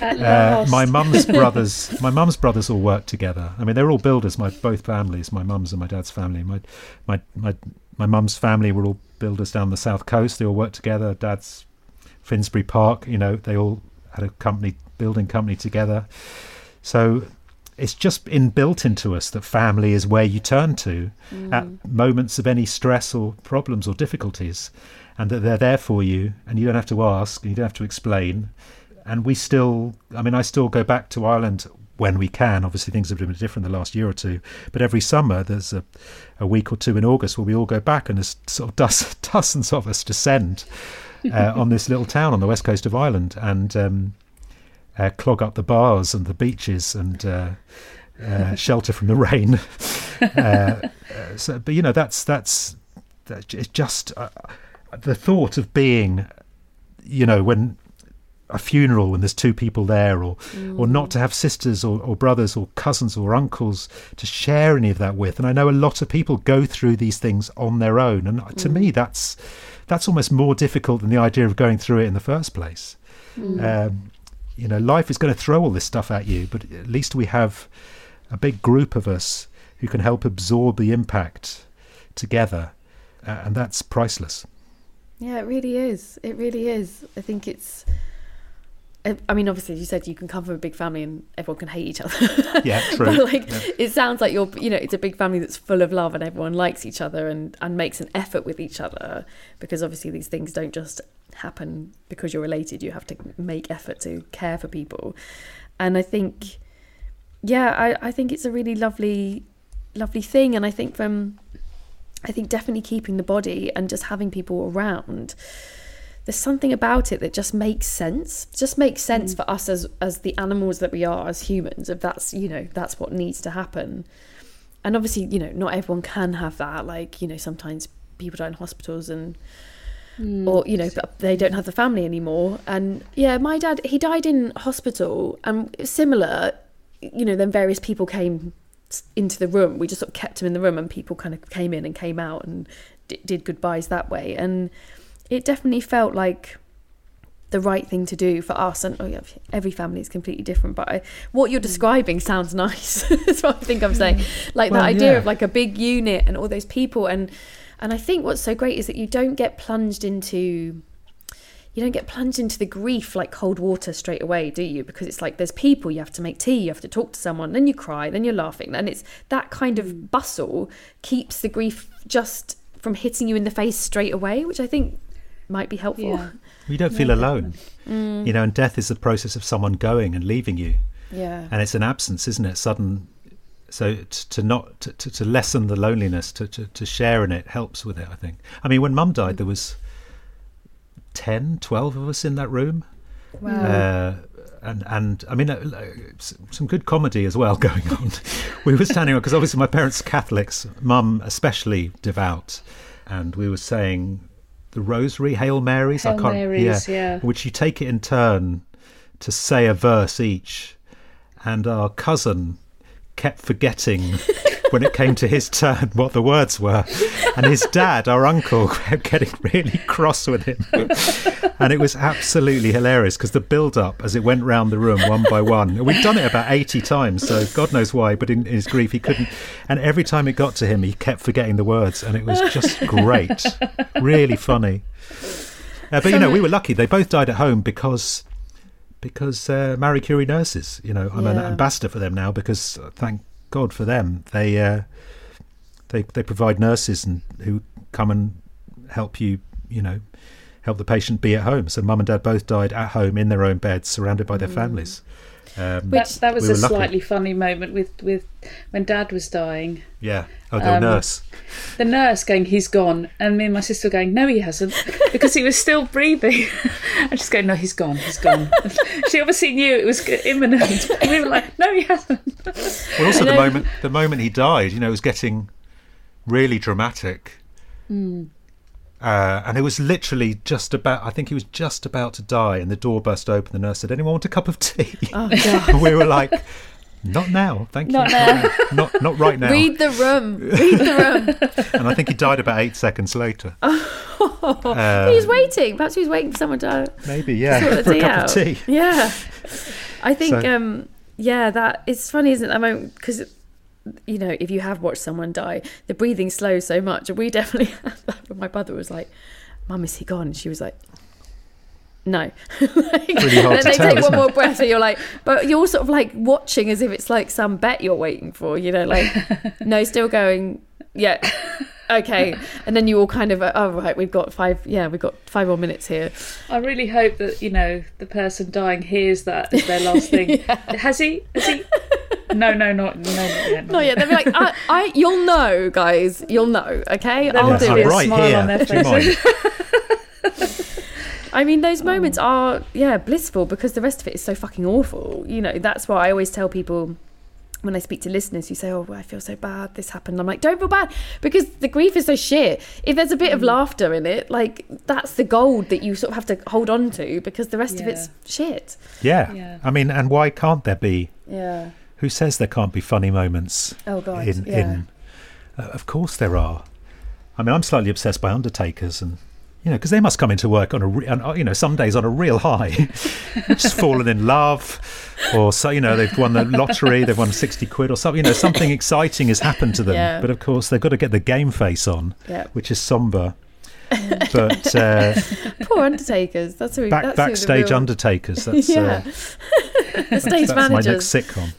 Yeah, yeah. Uh, my mum's brothers, my mum's brothers all work together. I mean, they're all builders. My both families, my mum's and my dad's family. My my my my mum's family were all builders down the south coast. They all worked together. Dad's Finsbury Park, you know, they all had a company, building company together. So it's just inbuilt into us that family is where you turn to mm. at moments of any stress or problems or difficulties, and that they're there for you, and you don't have to ask, and you don't have to explain. And we still, I mean, I still go back to Ireland when we can. Obviously, things have been different the last year or two, but every summer there's a, a week or two in August where we all go back, and there's sort of dozens, dozens of us descend. Uh, on this little town on the west coast of Ireland, and um, uh, clog up the bars and the beaches, and uh, uh, shelter from the rain. uh, so, but you know, that's that's, that's just uh, the thought of being, you know, when a funeral when there's two people there, or mm. or not to have sisters or, or brothers or cousins or uncles to share any of that with. And I know a lot of people go through these things on their own, and mm. to me that's that's almost more difficult than the idea of going through it in the first place. mm. Um, you know life is going to throw all this stuff at you, but at least we have a big group of us who can help absorb the impact together, uh, and that's priceless. Yeah, it really is. It really is. I think it's I mean, obviously, as you said, you can come from a big family and everyone can hate each other. Yeah, true. But like, yeah. It sounds like you're, you know, it's a big family that's full of love, and everyone likes each other and, and makes an effort with each other, because obviously these things don't just happen because you're related. You have to make effort to care for people. And I think, yeah, I, I think it's a really lovely, lovely thing. And I think from, I think definitely keeping the body and just having people around, there's something about it that just makes sense. Just makes sense mm. for us as as the animals that we are, as humans. If that's you know that's what needs to happen, and obviously you know not everyone can have that. Like you know sometimes people die in hospitals, and mm. or you know they don't have the family anymore. And yeah, my dad, he died in hospital, and similar, you know then various people came into the room. We just sort of kept him in the room, and people kind of came in and came out and d- did goodbyes that way. And it definitely felt like the right thing to do for us. And oh yeah, every family is completely different, but I, what you're describing sounds nice. That's what I think I'm saying. Like well, that idea yeah. of like a big unit and all those people. And and I think what's so great is that you don't get plunged into, you don't get plunged into the grief like cold water straight away, do you? Because it's like there's people, you have to make tea, you have to talk to someone, then you cry, then you're laughing. And it's that kind of bustle keeps the grief just from hitting you in the face straight away, which I think might be helpful. Yeah. You don't feel yeah, alone. Mm. You know, and death is the process of someone going and leaving you. Yeah. And it's an absence, isn't it? Sudden. So to, to not to, to lessen the loneliness, to, to, to share in it helps with it, I think. I mean, when Mum died, there was ten, twelve of us in that room. Wow. Uh, and and I mean, uh, some good comedy as well going on. We were standing on, because obviously my parents are Catholics, mum especially devout, and we were saying the Rosary, Hail Marys, Hail I can't, Marys, yeah, yeah, which you take it in turn to say a verse each, and our cousin kept forgetting when it came to his turn what the words were, and his dad, our uncle, kept getting really cross with him, and it was absolutely hilarious because the build-up as it went round the room one by one, we'd done it about eighty times, so God knows why, but in his grief he couldn't, and every time it got to him he kept forgetting the words, and it was just great, really funny. Uh, but you know, we were lucky, they both died at home because because uh, Marie Curie nurses, you know, I'm yeah. an ambassador for them now, because thank God for them. They uh, they they provide nurses and who come and help you, you know, help the patient be at home. So mum and dad both died at home in their own beds, surrounded by their mm. families. Um, Which that was we a slightly funny moment with, with when dad was dying. Yeah. Oh, the um, nurse. The nurse going, he's gone. And me and my sister going, no, he hasn't, because he was still breathing. And she's going, no, he's gone, he's gone. She obviously knew it was imminent. And we were like, no, he hasn't. Well, also the moment, the moment he died, you know, it was getting really dramatic. Mm. Uh, and it was literally just about, I think he was just about to die, and the door burst open. The nurse said, anyone want a cup of tea? Oh, God. We were like, not now, thank not you. Now. Not not right now. Read the room, read the room. And I think he died about eight seconds later. Oh, um, he was waiting. Perhaps he was waiting for someone to Maybe, yeah, sort of for a cup out. of tea. Yeah. I think, so, um, yeah, that it's funny, isn't it? I mean, because... you know, if you have watched someone die, the breathing slows so much, and we definitely have that. My brother was like, Mum, is he gone? And she was like, no. Like, really hard and then to they tell, take one it? more breath, and you're like, but you're sort of like watching as if it's like some bet you're waiting for, you know, like, no, still going, yeah, okay. And then you all kind of, oh, right, we've got five, yeah, we've got five more minutes here. I really hope that, you know, the person dying hears that as their last thing. Yeah. Has he? Has he? No, no, not, no, not yet. Not, not yet. They'll be like, I, I, you'll know, guys. You'll know, okay? They'll I'll do it. Right smile here. On their face. I mean, those moments oh. are, yeah, blissful, because the rest of it is so fucking awful. You know, that's why I always tell people when I speak to listeners who say, oh, I feel so bad, this happened. I'm like, don't feel bad, because the grief is so shit. If there's a bit mm. of laughter in it, like, that's the gold that you sort of have to hold on to, because the rest yeah. of it's shit. Yeah. yeah. I mean, and why can't there be? Yeah. Who says there can't be funny moments? Oh, God, in, yeah. in, uh, of course there are. I mean, I'm slightly obsessed by undertakers, and, you know, because they must come into work on a, re- on, you know, some days on a real high. Just fallen in love, or, so you know, they've won the lottery, they've won sixty quid or something, you know, something exciting has happened to them. Yeah. But, of course, they've got to get the game face on, yeah. which is sombre. But uh, poor undertakers. That's who. Back, that's backstage who real... undertakers. That's yeah. Uh, the stage that's managers. That's my next sitcom.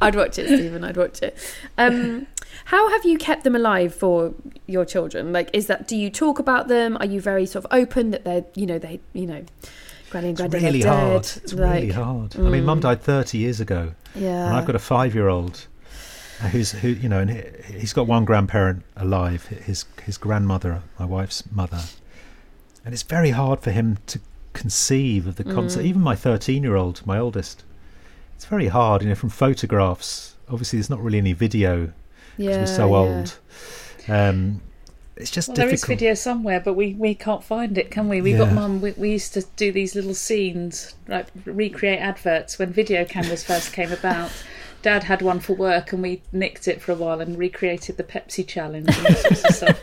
I'd watch it, Stephen. I'd watch it. Um, how have you kept them alive for your children? Like, is that? Do you talk about them? Are you very sort of open that they're? You know, they. You know, Granny and Granddad really are dead. Hard. It's like, really hard. Mm. I mean, Mum died thirty years ago. Yeah. And I've got a five-year-old. Who's who? You know, and he's got one grandparent alive, his his grandmother, my wife's mother, and it's very hard for him to conceive of the concept. Mm. Even my thirteen-year-old, my oldest, it's very hard. You know, from photographs. Obviously, there's not really any video because yeah, we're so yeah. old. Um, it's just well, difficult. There is video somewhere, but we, we can't find it, can we? We yeah. got Mum. We, we used to do these little scenes, like recreate adverts when video cameras first came about. Dad had one for work, and we nicked it for a while and recreated the Pepsi challenge and all sorts of stuff.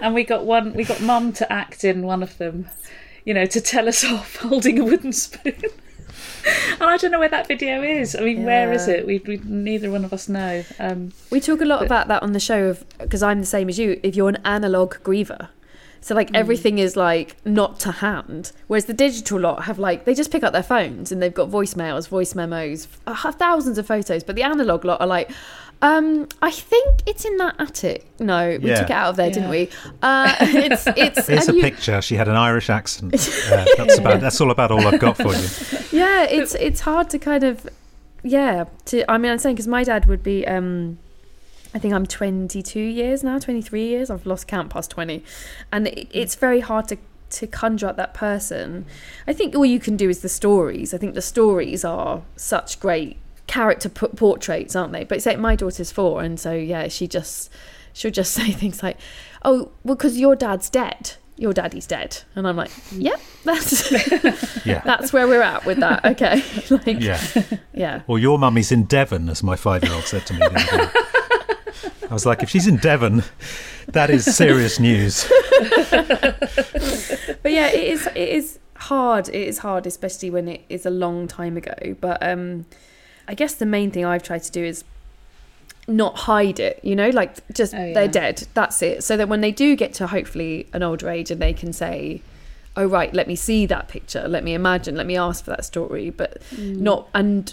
And we got one, we got Mum to act in one of them, you know, to tell us off holding a wooden spoon. And I don't know where that video is. I mean, yeah. where is it? We, we neither one of us know. Um, we talk a lot but, about that on the show, of because I'm the same as you. If you're an analog griever. So, like, everything is, like, not to hand. Whereas the digital lot have, like, they just pick up their phones and they've got voicemails, voice memos, thousands of photos. But the analogue lot are like, um, I think it's in that attic. No, we yeah. took it out of there, yeah. didn't we? Uh, it's it's Here's a you... picture. She had an Irish accent. Uh, that's, about, that's all about all I've got for you. Yeah, it's, it's hard to kind of, yeah. To I mean, I'm saying because my dad would be... Um, I think I'm twenty-two years now, twenty-three years. I've lost count past twenty. And it, it's very hard to to conjure up that person. I think all you can do is the stories. I think the stories are such great character p- portraits, aren't they? But say my daughter's four, and so yeah, she just she'll just say things like, "Oh, well, because your dad's dead, your daddy's dead," and I'm like, "Yep, that's yeah. that's where we're at with that." Okay, like, yeah, yeah. Or your mummy's in Devon, as my five-year-old said to me the other day. I was like, if she's in Devon, that is serious news. But yeah, it is. It is hard. It is hard, especially when it is a long time ago. But um, I guess the main thing I've tried to do is not hide it. You know, like just oh, yeah. they're dead. That's it. So that when they do get to hopefully an older age and they can say, "Oh right, let me see that picture. Let me imagine. Let me ask for that story." But mm. not and.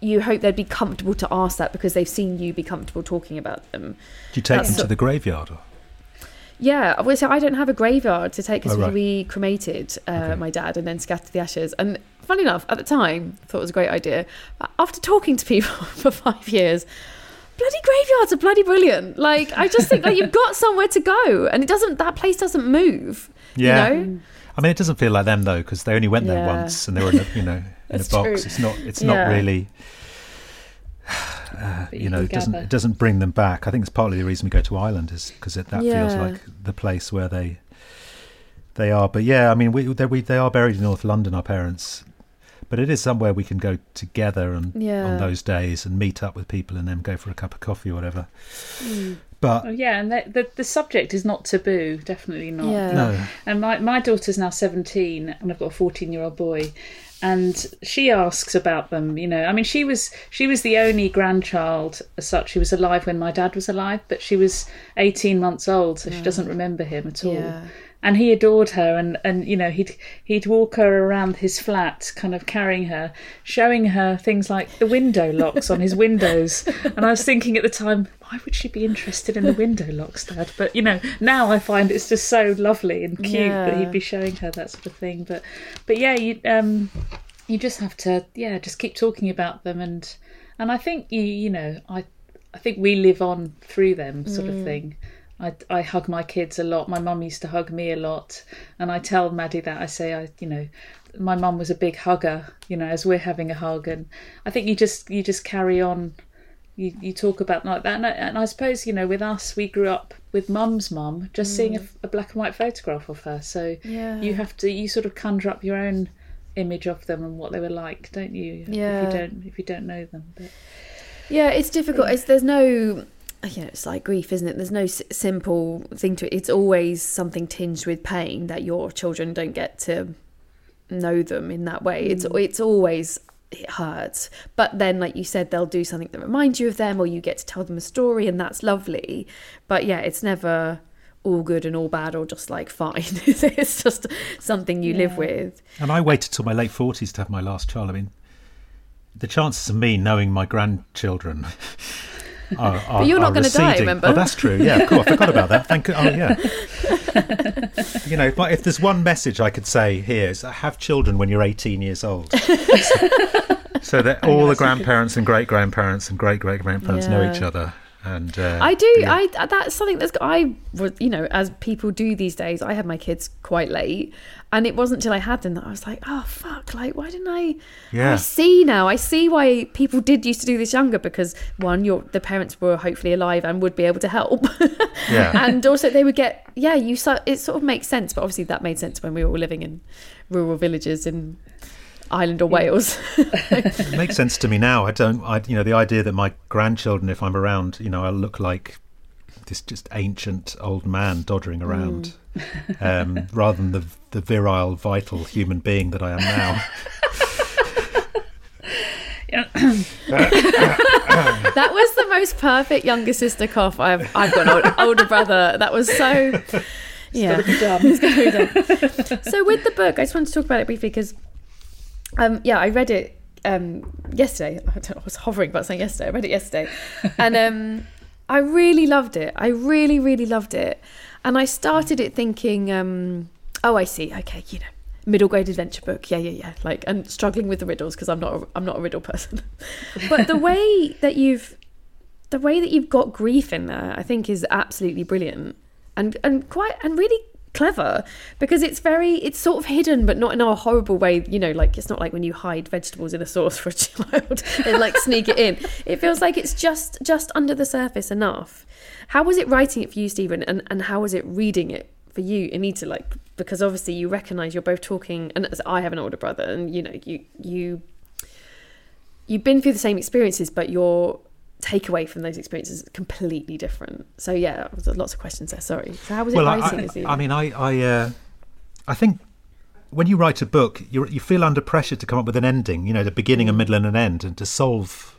You hope they'd be comfortable to ask that because they've seen you be comfortable talking about them. Do you take That's them to so- the graveyard? Or? Yeah, well, so I don't have a graveyard to take because oh, right. we cremated uh, okay. my dad and then scattered the ashes. And funny enough, at the time, I thought it was a great idea. But after talking to people for five years, bloody graveyards are bloody brilliant. Like, I just think like you've got somewhere to go and it doesn't. That place doesn't move, yeah. you know? I mean, it doesn't feel like them, though, because they only went there yeah. once and they were, in a, you know... in a box. True. It's not. It's yeah. not really. Uh, you know, it doesn't. It doesn't bring them back. I think it's partly the reason we go to Ireland is because that yeah. feels like the place where they they are. But yeah, I mean, we they, we they are buried in North London. Our parents, but it is somewhere we can go together and yeah. on those days and meet up with people and then go for a cup of coffee or whatever. Mm. But oh, yeah, and the, the the subject is not taboo. Definitely not. Yeah. No. And my my daughter's now seventeen, and I've got a fourteen-year-old boy. And she asks about them, you know. I mean, she was she was the only grandchild as such. She was alive when my dad was alive, but she was eighteen months old, so yeah. she doesn't remember him at all. Yeah. And he adored her, and, and you know, he'd he'd walk her around his flat, kind of carrying her, showing her things like the window locks on his windows. And I was thinking at the time, why would she be interested in the window locks, Dad? But, you know, now I find it's just so lovely and cute yeah. that he'd be showing her that sort of thing. But, but yeah, you um, you just have to, yeah, just keep talking about them. And and I think, you you know, I I think we live on through them sort mm. of thing. I, I hug my kids a lot. My mum used to hug me a lot. And I tell Maddie that. I say, I you know, my mum was a big hugger, you know, as we're having a hug. And I think you just you just carry on. You you talk about like that. And I, and I suppose, you know, with us, we grew up with mum's mum just mm. seeing a, a black and white photograph of her. So yeah. you have to, you sort of conjure up your own image of them and what they were like, don't you? Yeah. If you don't, if you don't know them. But, yeah, it's difficult. It's, there's no... You know, it's like grief, isn't it? There's no s- simple thing to it. It's always something tinged with pain that your children don't get to know them in that way. Mm. It's it's always, it hurts. But then, like you said, they'll do something that reminds you of them or you get to tell them a story and that's lovely. But yeah, it's never all good and all bad or just like fine. It's just something you yeah. live with. And I waited till my late forties to have my last child. I mean, the chances of me knowing my grandchildren... Are, are, but you're not going to die, remember? Oh, that's true. Yeah, cool. I forgot about that. Thank you. Oh, yeah. You know, if, if there's one message I could say here is have children when you're eighteen years old. So, so that all the grandparents and great-grandparents and great-great-grandparents yeah. know each other. And uh, I do. Yeah. I that's something that's I was, you know, as people do these days. I had my kids quite late, and it wasn't till I had them that I was like, oh fuck, like why didn't I? Yeah. I see now. I see why people did used to do this younger because one, your the parents were hopefully alive and would be able to help. Yeah. And also they would get yeah. You so it sort of makes sense, but obviously that made sense when we were all living in rural villages in Ireland or Wales. It makes sense to me now. I don't I you know the idea that my grandchildren, if I'm around, you know, I look like this just ancient old man doddering around mm. um rather than the the virile vital human being that I am now. That was the most perfect younger sister cough I've I've got an old, older brother. That was so yeah. It's gotta be done. It's gotta be done. So with the book, I just wanted to talk about it briefly because Um, yeah, I read it um, yesterday. I, don't know, I was hovering about saying yesterday. I read it yesterday. And um, I really loved it. I really, really loved it. And I started it thinking, um, oh, I see. Okay, you know, middle grade adventure book. Yeah, yeah, yeah. Like, and struggling with the riddles because I'm not a, I'm not a riddle person. But the way that you've, the way that you've got grief in there, I think is absolutely brilliant and, and quite, and really clever, because it's very, it's sort of hidden, but not in a horrible way, you know, like it's not like when you hide vegetables in a sauce for a child and like sneak it in. It feels like it's just just under the surface enough. How was it writing it for you, Stephen, and, and how was it reading it for you, Anita? Like, because obviously you recognise you're both talking, and as I have an older brother, and you know, you you you've been through the same experiences, but your takeaway from those experiences is completely different. So yeah, lots of questions there. Sorry. So how was well, it writing? I, as you? I mean, I I, uh, I think when you write a book, you you feel under pressure to come up with an ending. You know, the beginning, mm. a middle, and an end, and to solve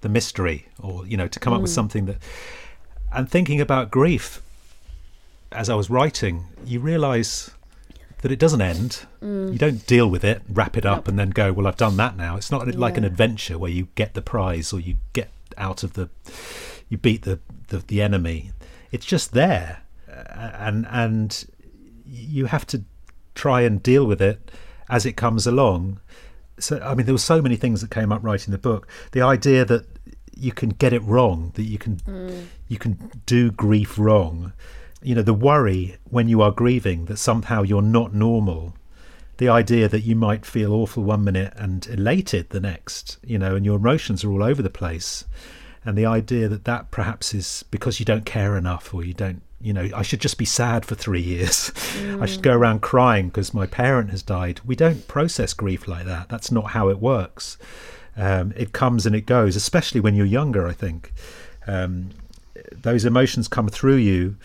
the mystery, or you know, to come up mm. with something that. And thinking about grief as I was writing, you realise that it doesn't end. Mm. You don't deal with it, wrap it up, oh. and then go, well, I've done that now. It's not yeah. like an adventure where you get the prize or you get out of the, you beat the, the, the enemy. It's just there, and and you have to try and deal with it as it comes along. So, I mean, there were so many things that came up writing the book. The idea that you can get it wrong, that you can mm. you can do grief wrong. You know, the worry when you are grieving that somehow you're not normal, the idea that you might feel awful one minute and elated the next, you know, and your emotions are all over the place. And the idea that that perhaps is because you don't care enough, or you don't, you know, I should just be sad for three years. Mm. I should go around crying because my parent has died. We don't process grief like that. That's not how it works. Um, it comes and it goes, especially when you're younger, I think. Um, those emotions come through you,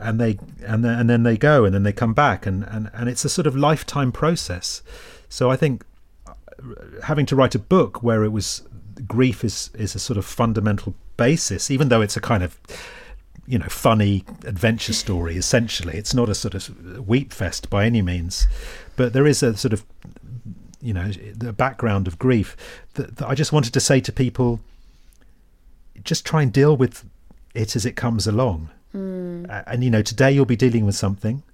and they and then, and then they go, and then they come back, and, and, and it's a sort of lifetime process. So I think having to write a book where it was grief is, is a sort of fundamental basis, even though it's a kind of, you know, funny adventure story, essentially. It's not a sort of weep fest by any means, but there is a sort of, you know, the background of grief that, that I just wanted to say to people, just try and deal with it as it comes along. Mm. And, you know, today you'll be dealing with something,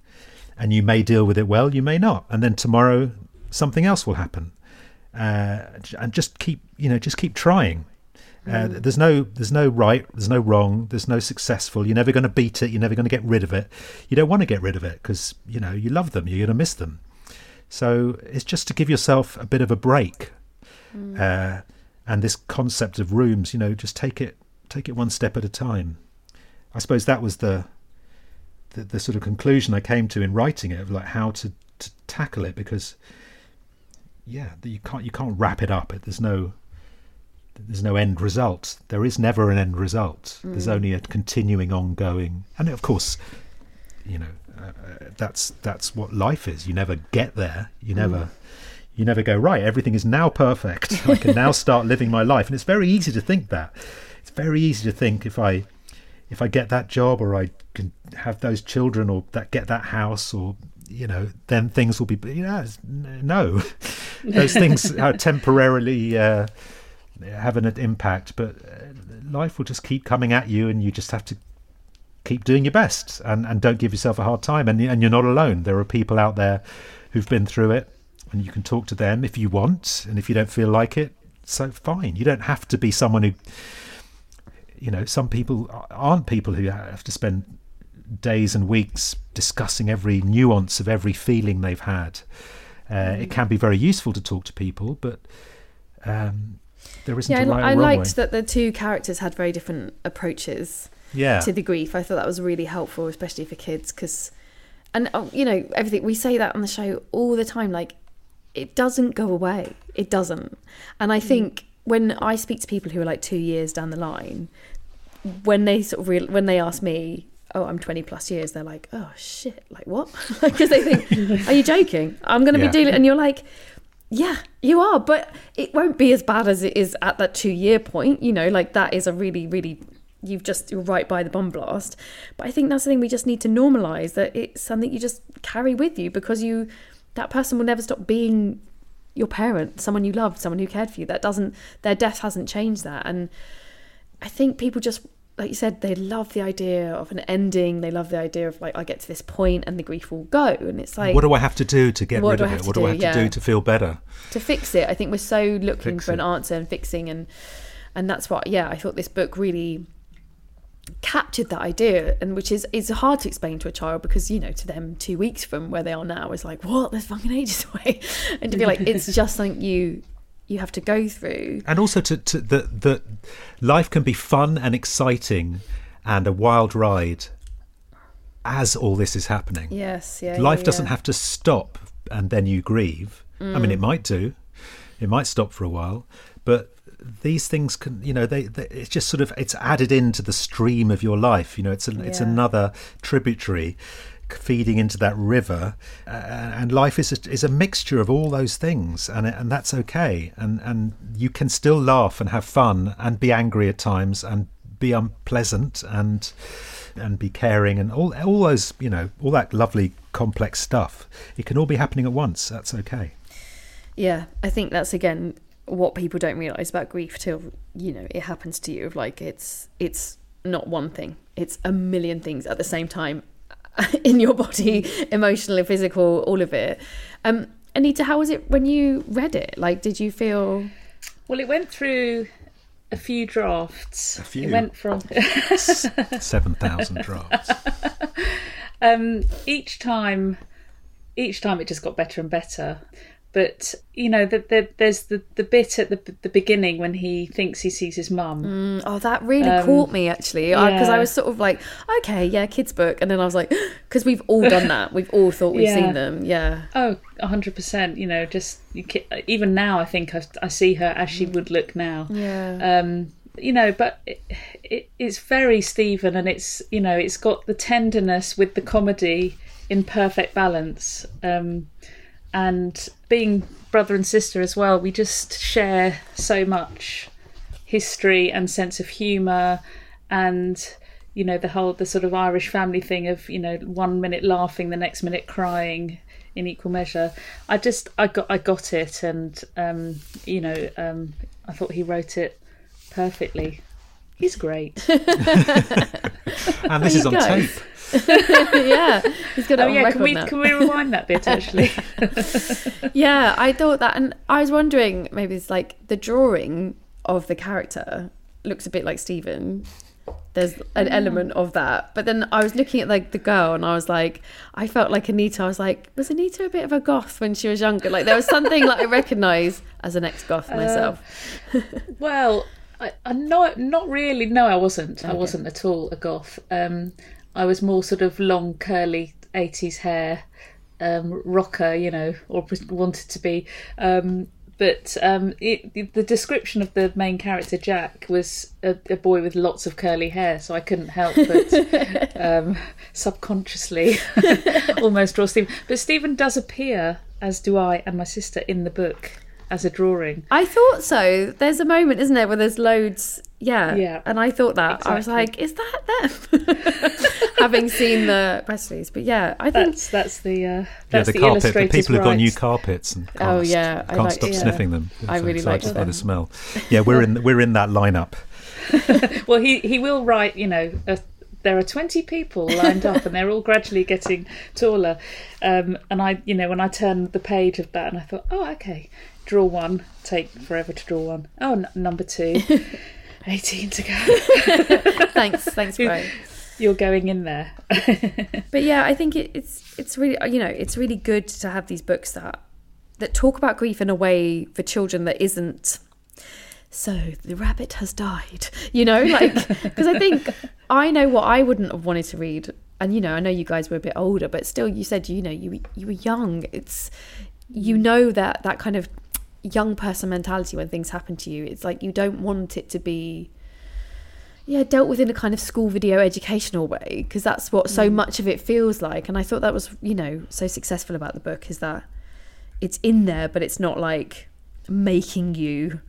and you may deal with it well, you may not. And then tomorrow something else will happen. Uh, and just keep, you know, just keep trying. Mm. Uh, there's no there's no right, there's no wrong, there's no successful. You're never going to beat it. You're never going to get rid of it. You don't want to get rid of it because, you know, you love them. You're going to miss them. So it's just to give yourself a bit of a break. Mm. Uh, and this concept of rooms, you know, just take it, take it one step at a time. I suppose that was the, the the sort of conclusion I came to in writing it, of like how to, to tackle it, because yeah, you can't you can't wrap it up. There's no there's no end result. There is never an end result. Mm. There's only a continuing, ongoing, and of course, you know, uh, that's that's what life is. You never get there. You never. Mm. You never go, right, everything is now perfect. I can now start living my life, and it's very easy to think that. It's very easy to think if I. If I get that job, or I can have those children, or that get that house, or, you know, then things will be, you know, no, those things are temporarily uh, have an impact, but life will just keep coming at you, and you just have to keep doing your best, and, and don't give yourself a hard time. And, and you're not alone. There are people out there who've been through it, and you can talk to them if you want. And if you don't feel like it, so fine. You don't have to be someone who, you know, some people aren't people who have to spend days and weeks discussing every nuance of every feeling they've had. Uh, mm. It can be very useful to talk to people, but um, there isn't yeah, a right or wrong way. I liked that the two characters had very different approaches yeah. to the grief. I thought that was really helpful, especially for kids, because, and you know, everything we say that on the show all the time, like it doesn't go away. It doesn't. And I mm. think when I speak to people who are like two years down the line, when they sort of re- when they ask me, oh, I'm twenty plus years, they're like, oh shit, like what? Because they think, are you joking? I'm going to yeah. be dealing, and you're like, yeah, you are, but it won't be as bad as it is at that two year point. You know, like that is a really, really, you've just you're right by the bomb blast. But I think that's the thing we just need to normalise, that it's something you just carry with you, because you, that person will never stop being your parent, someone you loved, someone who cared for you. That doesn't, their death hasn't changed that. And I think people just, like you said, they love the idea of an ending. They love the idea of like, I get to this point and the grief will go. And it's like, what do I have to do to get rid of it? What do I have to do to feel better? To fix it. I think we're so looking for an answer and fixing. And, and that's what, yeah, I thought this book really captured that idea, and which is is hard to explain to a child, because, you know, to them two weeks from where they are now is like, what, there's fucking ages away. And to be like, it's just something you you have to go through. And also to, to the the life can be fun and exciting and a wild ride as all this is happening. Yes, yeah. Life yeah, doesn't yeah. have to stop and then you grieve. Mm. I mean, it might do. It might stop for a while, but these things can, you know, they, they it's just sort of, it's added into the stream of your life. You know, it's a, yeah. it's another tributary feeding into that river, uh, and life is a, is a mixture of all those things, and and that's okay. And and you can still laugh and have fun and be angry at times and be unpleasant and and be caring and all all those, you know, all that lovely complex stuff. It can all be happening at once. That's okay. Yeah, I think that's again what people don't realise about grief till, you know, it happens to you. Of like, it's it's not one thing, it's a million things at the same time in your body, emotional, physical, all of it. um Anita, how was it when you read it? Like, did you feel... Well, it went through a few drafts. A few. It went from seven thousand drafts. um each time each time it just got better and better. But, you know, the, the, there's the, the bit at the the beginning when he thinks he sees his mum. Mm, oh, that really um, caught me, actually, because yeah. I, I was sort of like, OK, yeah, kids book. And then I was like, because we've all done that. We've all thought we've yeah. seen them. Yeah. Oh, one hundred percent. You know, just you, even now, I think I, I see her as she would look now. Yeah. Um, you know, but it, it, it's very Stephen, and it's, you know, it's got the tenderness with the comedy in perfect balance. Um And being brother and sister as well, we just share so much history and sense of humour, and, you know, the whole the sort of Irish family thing of, you know, one minute laughing, the next minute crying in equal measure. I just I got I got it, and um, you know, um, I thought he wrote it perfectly. He's great. And this is on tape. Yeah, he's got it. Oh yeah, can we now. can we rewind that bit, actually? Yeah, I thought that, and I was wondering, maybe it's like the drawing of the character looks a bit like Stephen. There's an mm. element of that, but then I was looking at like the girl, and I was like, I felt like Anita. I was like, was Anita a bit of a goth when she was younger? Like, there was something like I recognise as an ex-goth myself. Uh, well, I, I'm not not really. No, I wasn't. Okay. I wasn't at all a goth. Um, I was more sort of long, curly eighties hair, um, rocker, you know, or wanted to be. Um, but um, it, the description of the main character, Jack, was a, a boy with lots of curly hair, so I couldn't help but um, subconsciously almost draw Stephen. But Stephen does appear, as do I and my sister, in the book as a drawing. I thought so. There's a moment, isn't there, where there's loads... Yeah. yeah, and I thought that. Exactly. I was like, is that them? Having seen the press release. But yeah, I think... That's, that's the uh, that's yeah, the, the carpet. The people who've got new carpets and can't, oh, yeah. can't like, stop yeah. sniffing them. They're I so really like by the smell. Yeah, we're in we're in that lineup. Well, he, he will write, you know, a, there are twenty people lined up and they're all gradually getting taller. Um, and I, you know, when I turned the page of that, and I thought, oh, okay, draw one, take forever to draw one. Oh, n- number two. eighteen to go. thanks thanks bro. You're going in there. But yeah, I think it, it's it's really, you know, it's really good to have these books that that talk about grief in a way for children that isn't so the rabbit has died, you know, like, because I think I know what I wouldn't have wanted to read, and, you know, I know you guys were a bit older, but still, you said, you know, you you were young. It's, you know, that that kind of young person mentality when things happen to you. It's like you don't want it to be yeah dealt with in a kind of school video educational way, because that's what so much of it feels like. And I thought that was, you know, so successful about the book, is that it's in there, but it's not like making you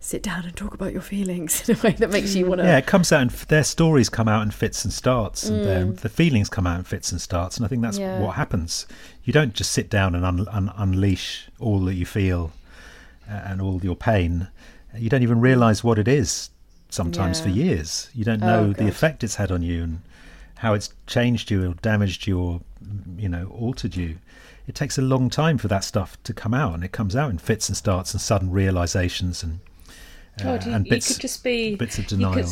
sit down and talk about your feelings in a way that makes you want to... Yeah, it comes out, and their stories come out in fits and starts, and mm. their, the feelings come out in fits and starts, and I think that's yeah. what happens. You don't just sit down and un- un- unleash all that you feel and all your pain. You don't even realise what it is sometimes yeah. for years. You don't know oh, the effect it's had on you and how it's changed you or damaged you or, you know, altered you. It takes a long time for that stuff to come out, and it comes out in fits and starts and sudden realisations and, uh, God, you, and bits, you could just be, bits of denial. You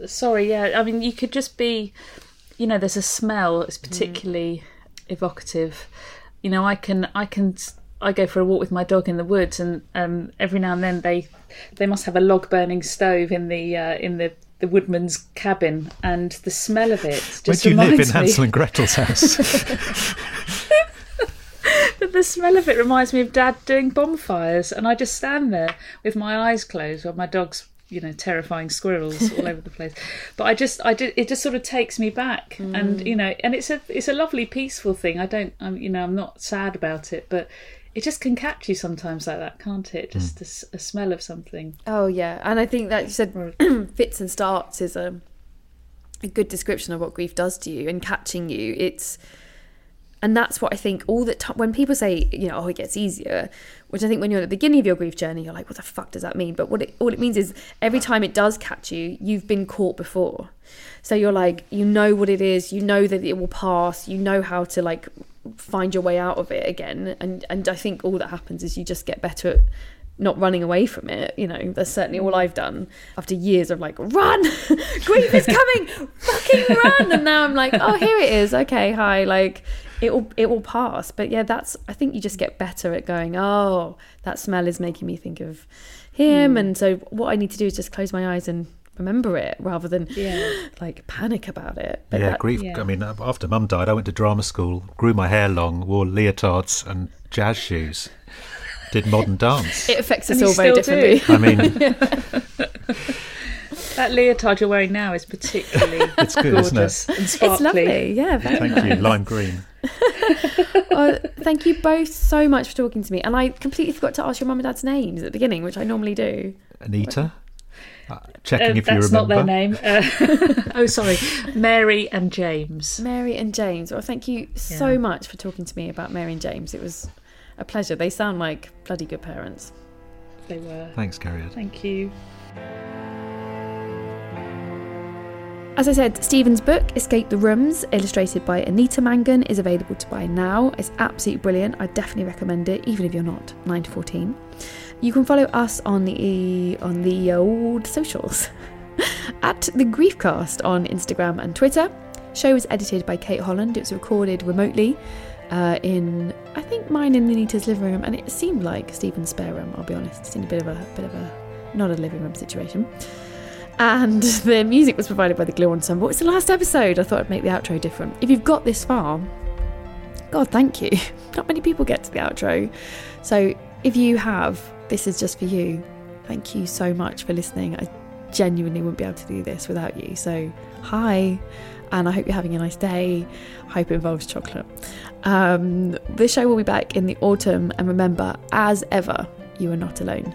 could, sorry, yeah. I mean, you could just be, you know, there's a smell that's particularly mm. evocative. You know, I can, I can, I go for a walk with my dog in the woods, and um, every now and then they, they must have a log burning stove in the uh, in the. the woodman's cabin, and the smell of it just reminds me... Where do you live, in Hansel and Gretel's house? But the smell of it reminds me of Dad doing bonfires, and I just stand there with my eyes closed while my dog's, you know, terrifying squirrels all over the place. But I just, I did, it just sort of takes me back, mm. and you know, and it's a, it's a lovely peaceful thing. I don't, I'm, you know, I'm not sad about it, but it just can catch you sometimes like that, can't it? Just mm. a, a smell of something. Oh, yeah. And I think that you said fits and starts is a, a good description of what grief does to you and catching you. It's, and that's what I think all the time, when people say, you know, oh, it gets easier, which I think when you're at the beginning of your grief journey, you're like, what the fuck does that mean? But what it, all it means is every time it does catch you, you've been caught before. So you're like, you know what it is, you know that it will pass, you know how to like... find your way out of it again, and and I think all that happens is you just get better at not running away from it. You know, that's certainly all I've done after years of like, run, grief is coming, fucking run, and now I'm like, oh, here it is, okay, hi, like it will it will pass. But yeah, that's, I think you just get better at going, oh, that smell is making me think of him, mm. and so what I need to do is just close my eyes and remember it rather than yeah. like panic about it. But yeah, that, grief. Yeah. I mean, after Mum died, I went to drama school, grew my hair long, wore leotards and jazz shoes, did modern dance. It affects us and all very differently. Do. I mean, yeah. That leotard you're wearing now is particularly it's good, gorgeous, isn't it? And sparkly. It's lovely. Yeah, very thank nice. You, lime green. Oh, thank you both so much for talking to me. And I completely forgot to ask your mum and dad's names at the beginning, which I normally do. Anita. Uh, checking uh, if you remember. That's not their name. Uh, oh, sorry. Mary and James. Mary and James. Well, thank you so yeah. much for talking to me about Mary and James. It was a pleasure. They sound like bloody good parents. They were. Thanks, Cariad. Thank you. As I said, Stephen's book, Escape the Rooms, illustrated by Anita Mangan, is available to buy now. It's absolutely brilliant. I definitely recommend it, even if you're not nine to fourteen. You can follow us on the on the old socials at the Griefcast on Instagram and Twitter. Show is edited by Kate Holland. It was recorded remotely uh, in, I think, mine and Anita's living room, and it seemed like Stephen's spare room. I'll be honest, it seemed a bit of a bit of a not a living room situation. And the music was provided by the Glow Ensemble. It's the last episode. I thought I'd make the outro different. If you've got this far, God, thank you. Not many people get to the outro, so if you have. This is just for you. Thank you so much for listening. I genuinely wouldn't be able to do this without you. So, hi, and I hope you're having a nice day. I hope it involves chocolate. Um, this show will be back in the autumn, and remember, as ever, you are not alone.